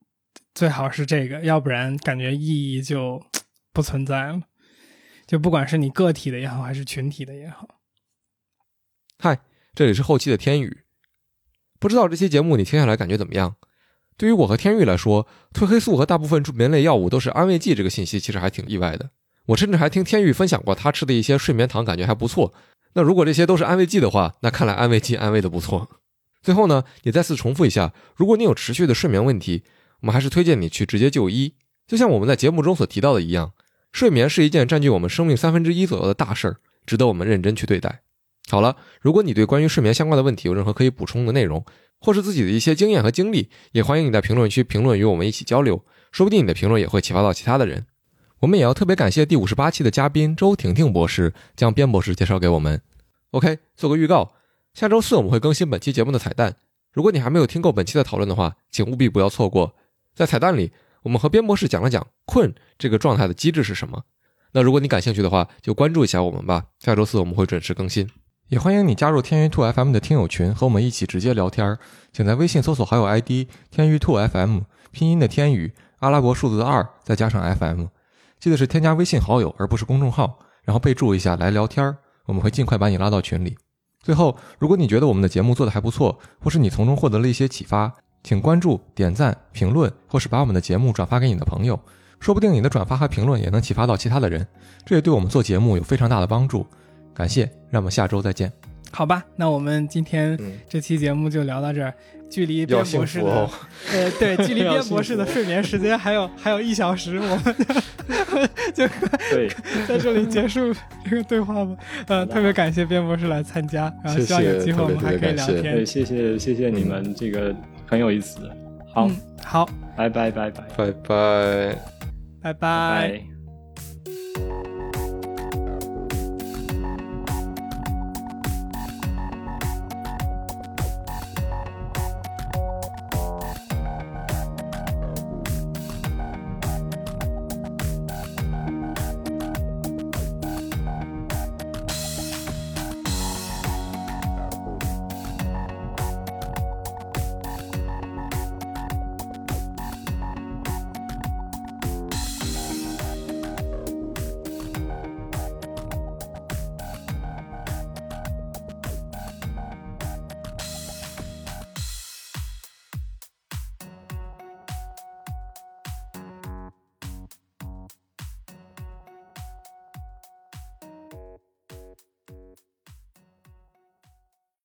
最好是这个，要不然感觉意义就不存在了，就不管是你个体的也好还是群体的也好。嗨，这里是后期的天宇，不知道这期节目你听下来感觉怎么样。对于我和天宇来说，褪黑素和大部分助眠类药物都是安慰剂，这个信息其实还挺意外的。我甚至还听天宇分享过他吃的一些睡眠糖，感觉还不错。那如果这些都是安慰剂的话，那看来安慰剂安慰的不错。最后呢，也再次重复一下，如果你有持续的睡眠问题，我们还是推荐你去直接就医。就像我们在节目中所提到的一样，睡眠是一件占据我们生命1/3左右的大事儿，值得我们认真去对待。好了，如果你对关于睡眠相关的问题有任何可以补充的内容，或是自己的一些经验和经历，也欢迎你在评论区评论与我们一起交流，说不定你的评论也会启发到其他的人。我们也要特别感谢第58期的嘉宾周婷婷博士，将边博士介绍给我们。 OK， 做个预告，下周4我们会更新本期节目的彩蛋，如果你还没有听够本期的讨论的话，请务必不要错过。在彩蛋里，我们和边博士讲了讲困这个状态的机制是什么，那如果你感兴趣的话，就关注一下我们吧，下周4我们会准时更新。也欢迎你加入天娱 2FM 的听友群，和我们一起直接聊天，请在微信搜索好友 ID 天娱 2FM， 拼音的天娱，阿拉伯数字2再加上 FM， 记得是添加微信好友而不是公众号，然后备注一下来聊天，我们会尽快把你拉到群里。最后，如果你觉得我们的节目做得还不错，或是你从中获得了一些启发，请关注、点赞、评论，或是把我们的节目转发给你的朋友，说不定你的转发和评论也能启发到其他的人，这也对我们做节目有非常大的帮助。感谢，让我们下周再见。好吧，那我们今天这期节目就聊到这儿。距离边博士的、哦、对，距离边博士的睡眠时间还有1小时，我们就在这里结束这个对话吧。特别感谢边博士来参加，然后希望有机会我们还可以聊天。对，谢谢你们，这个很有意思。好，拜拜。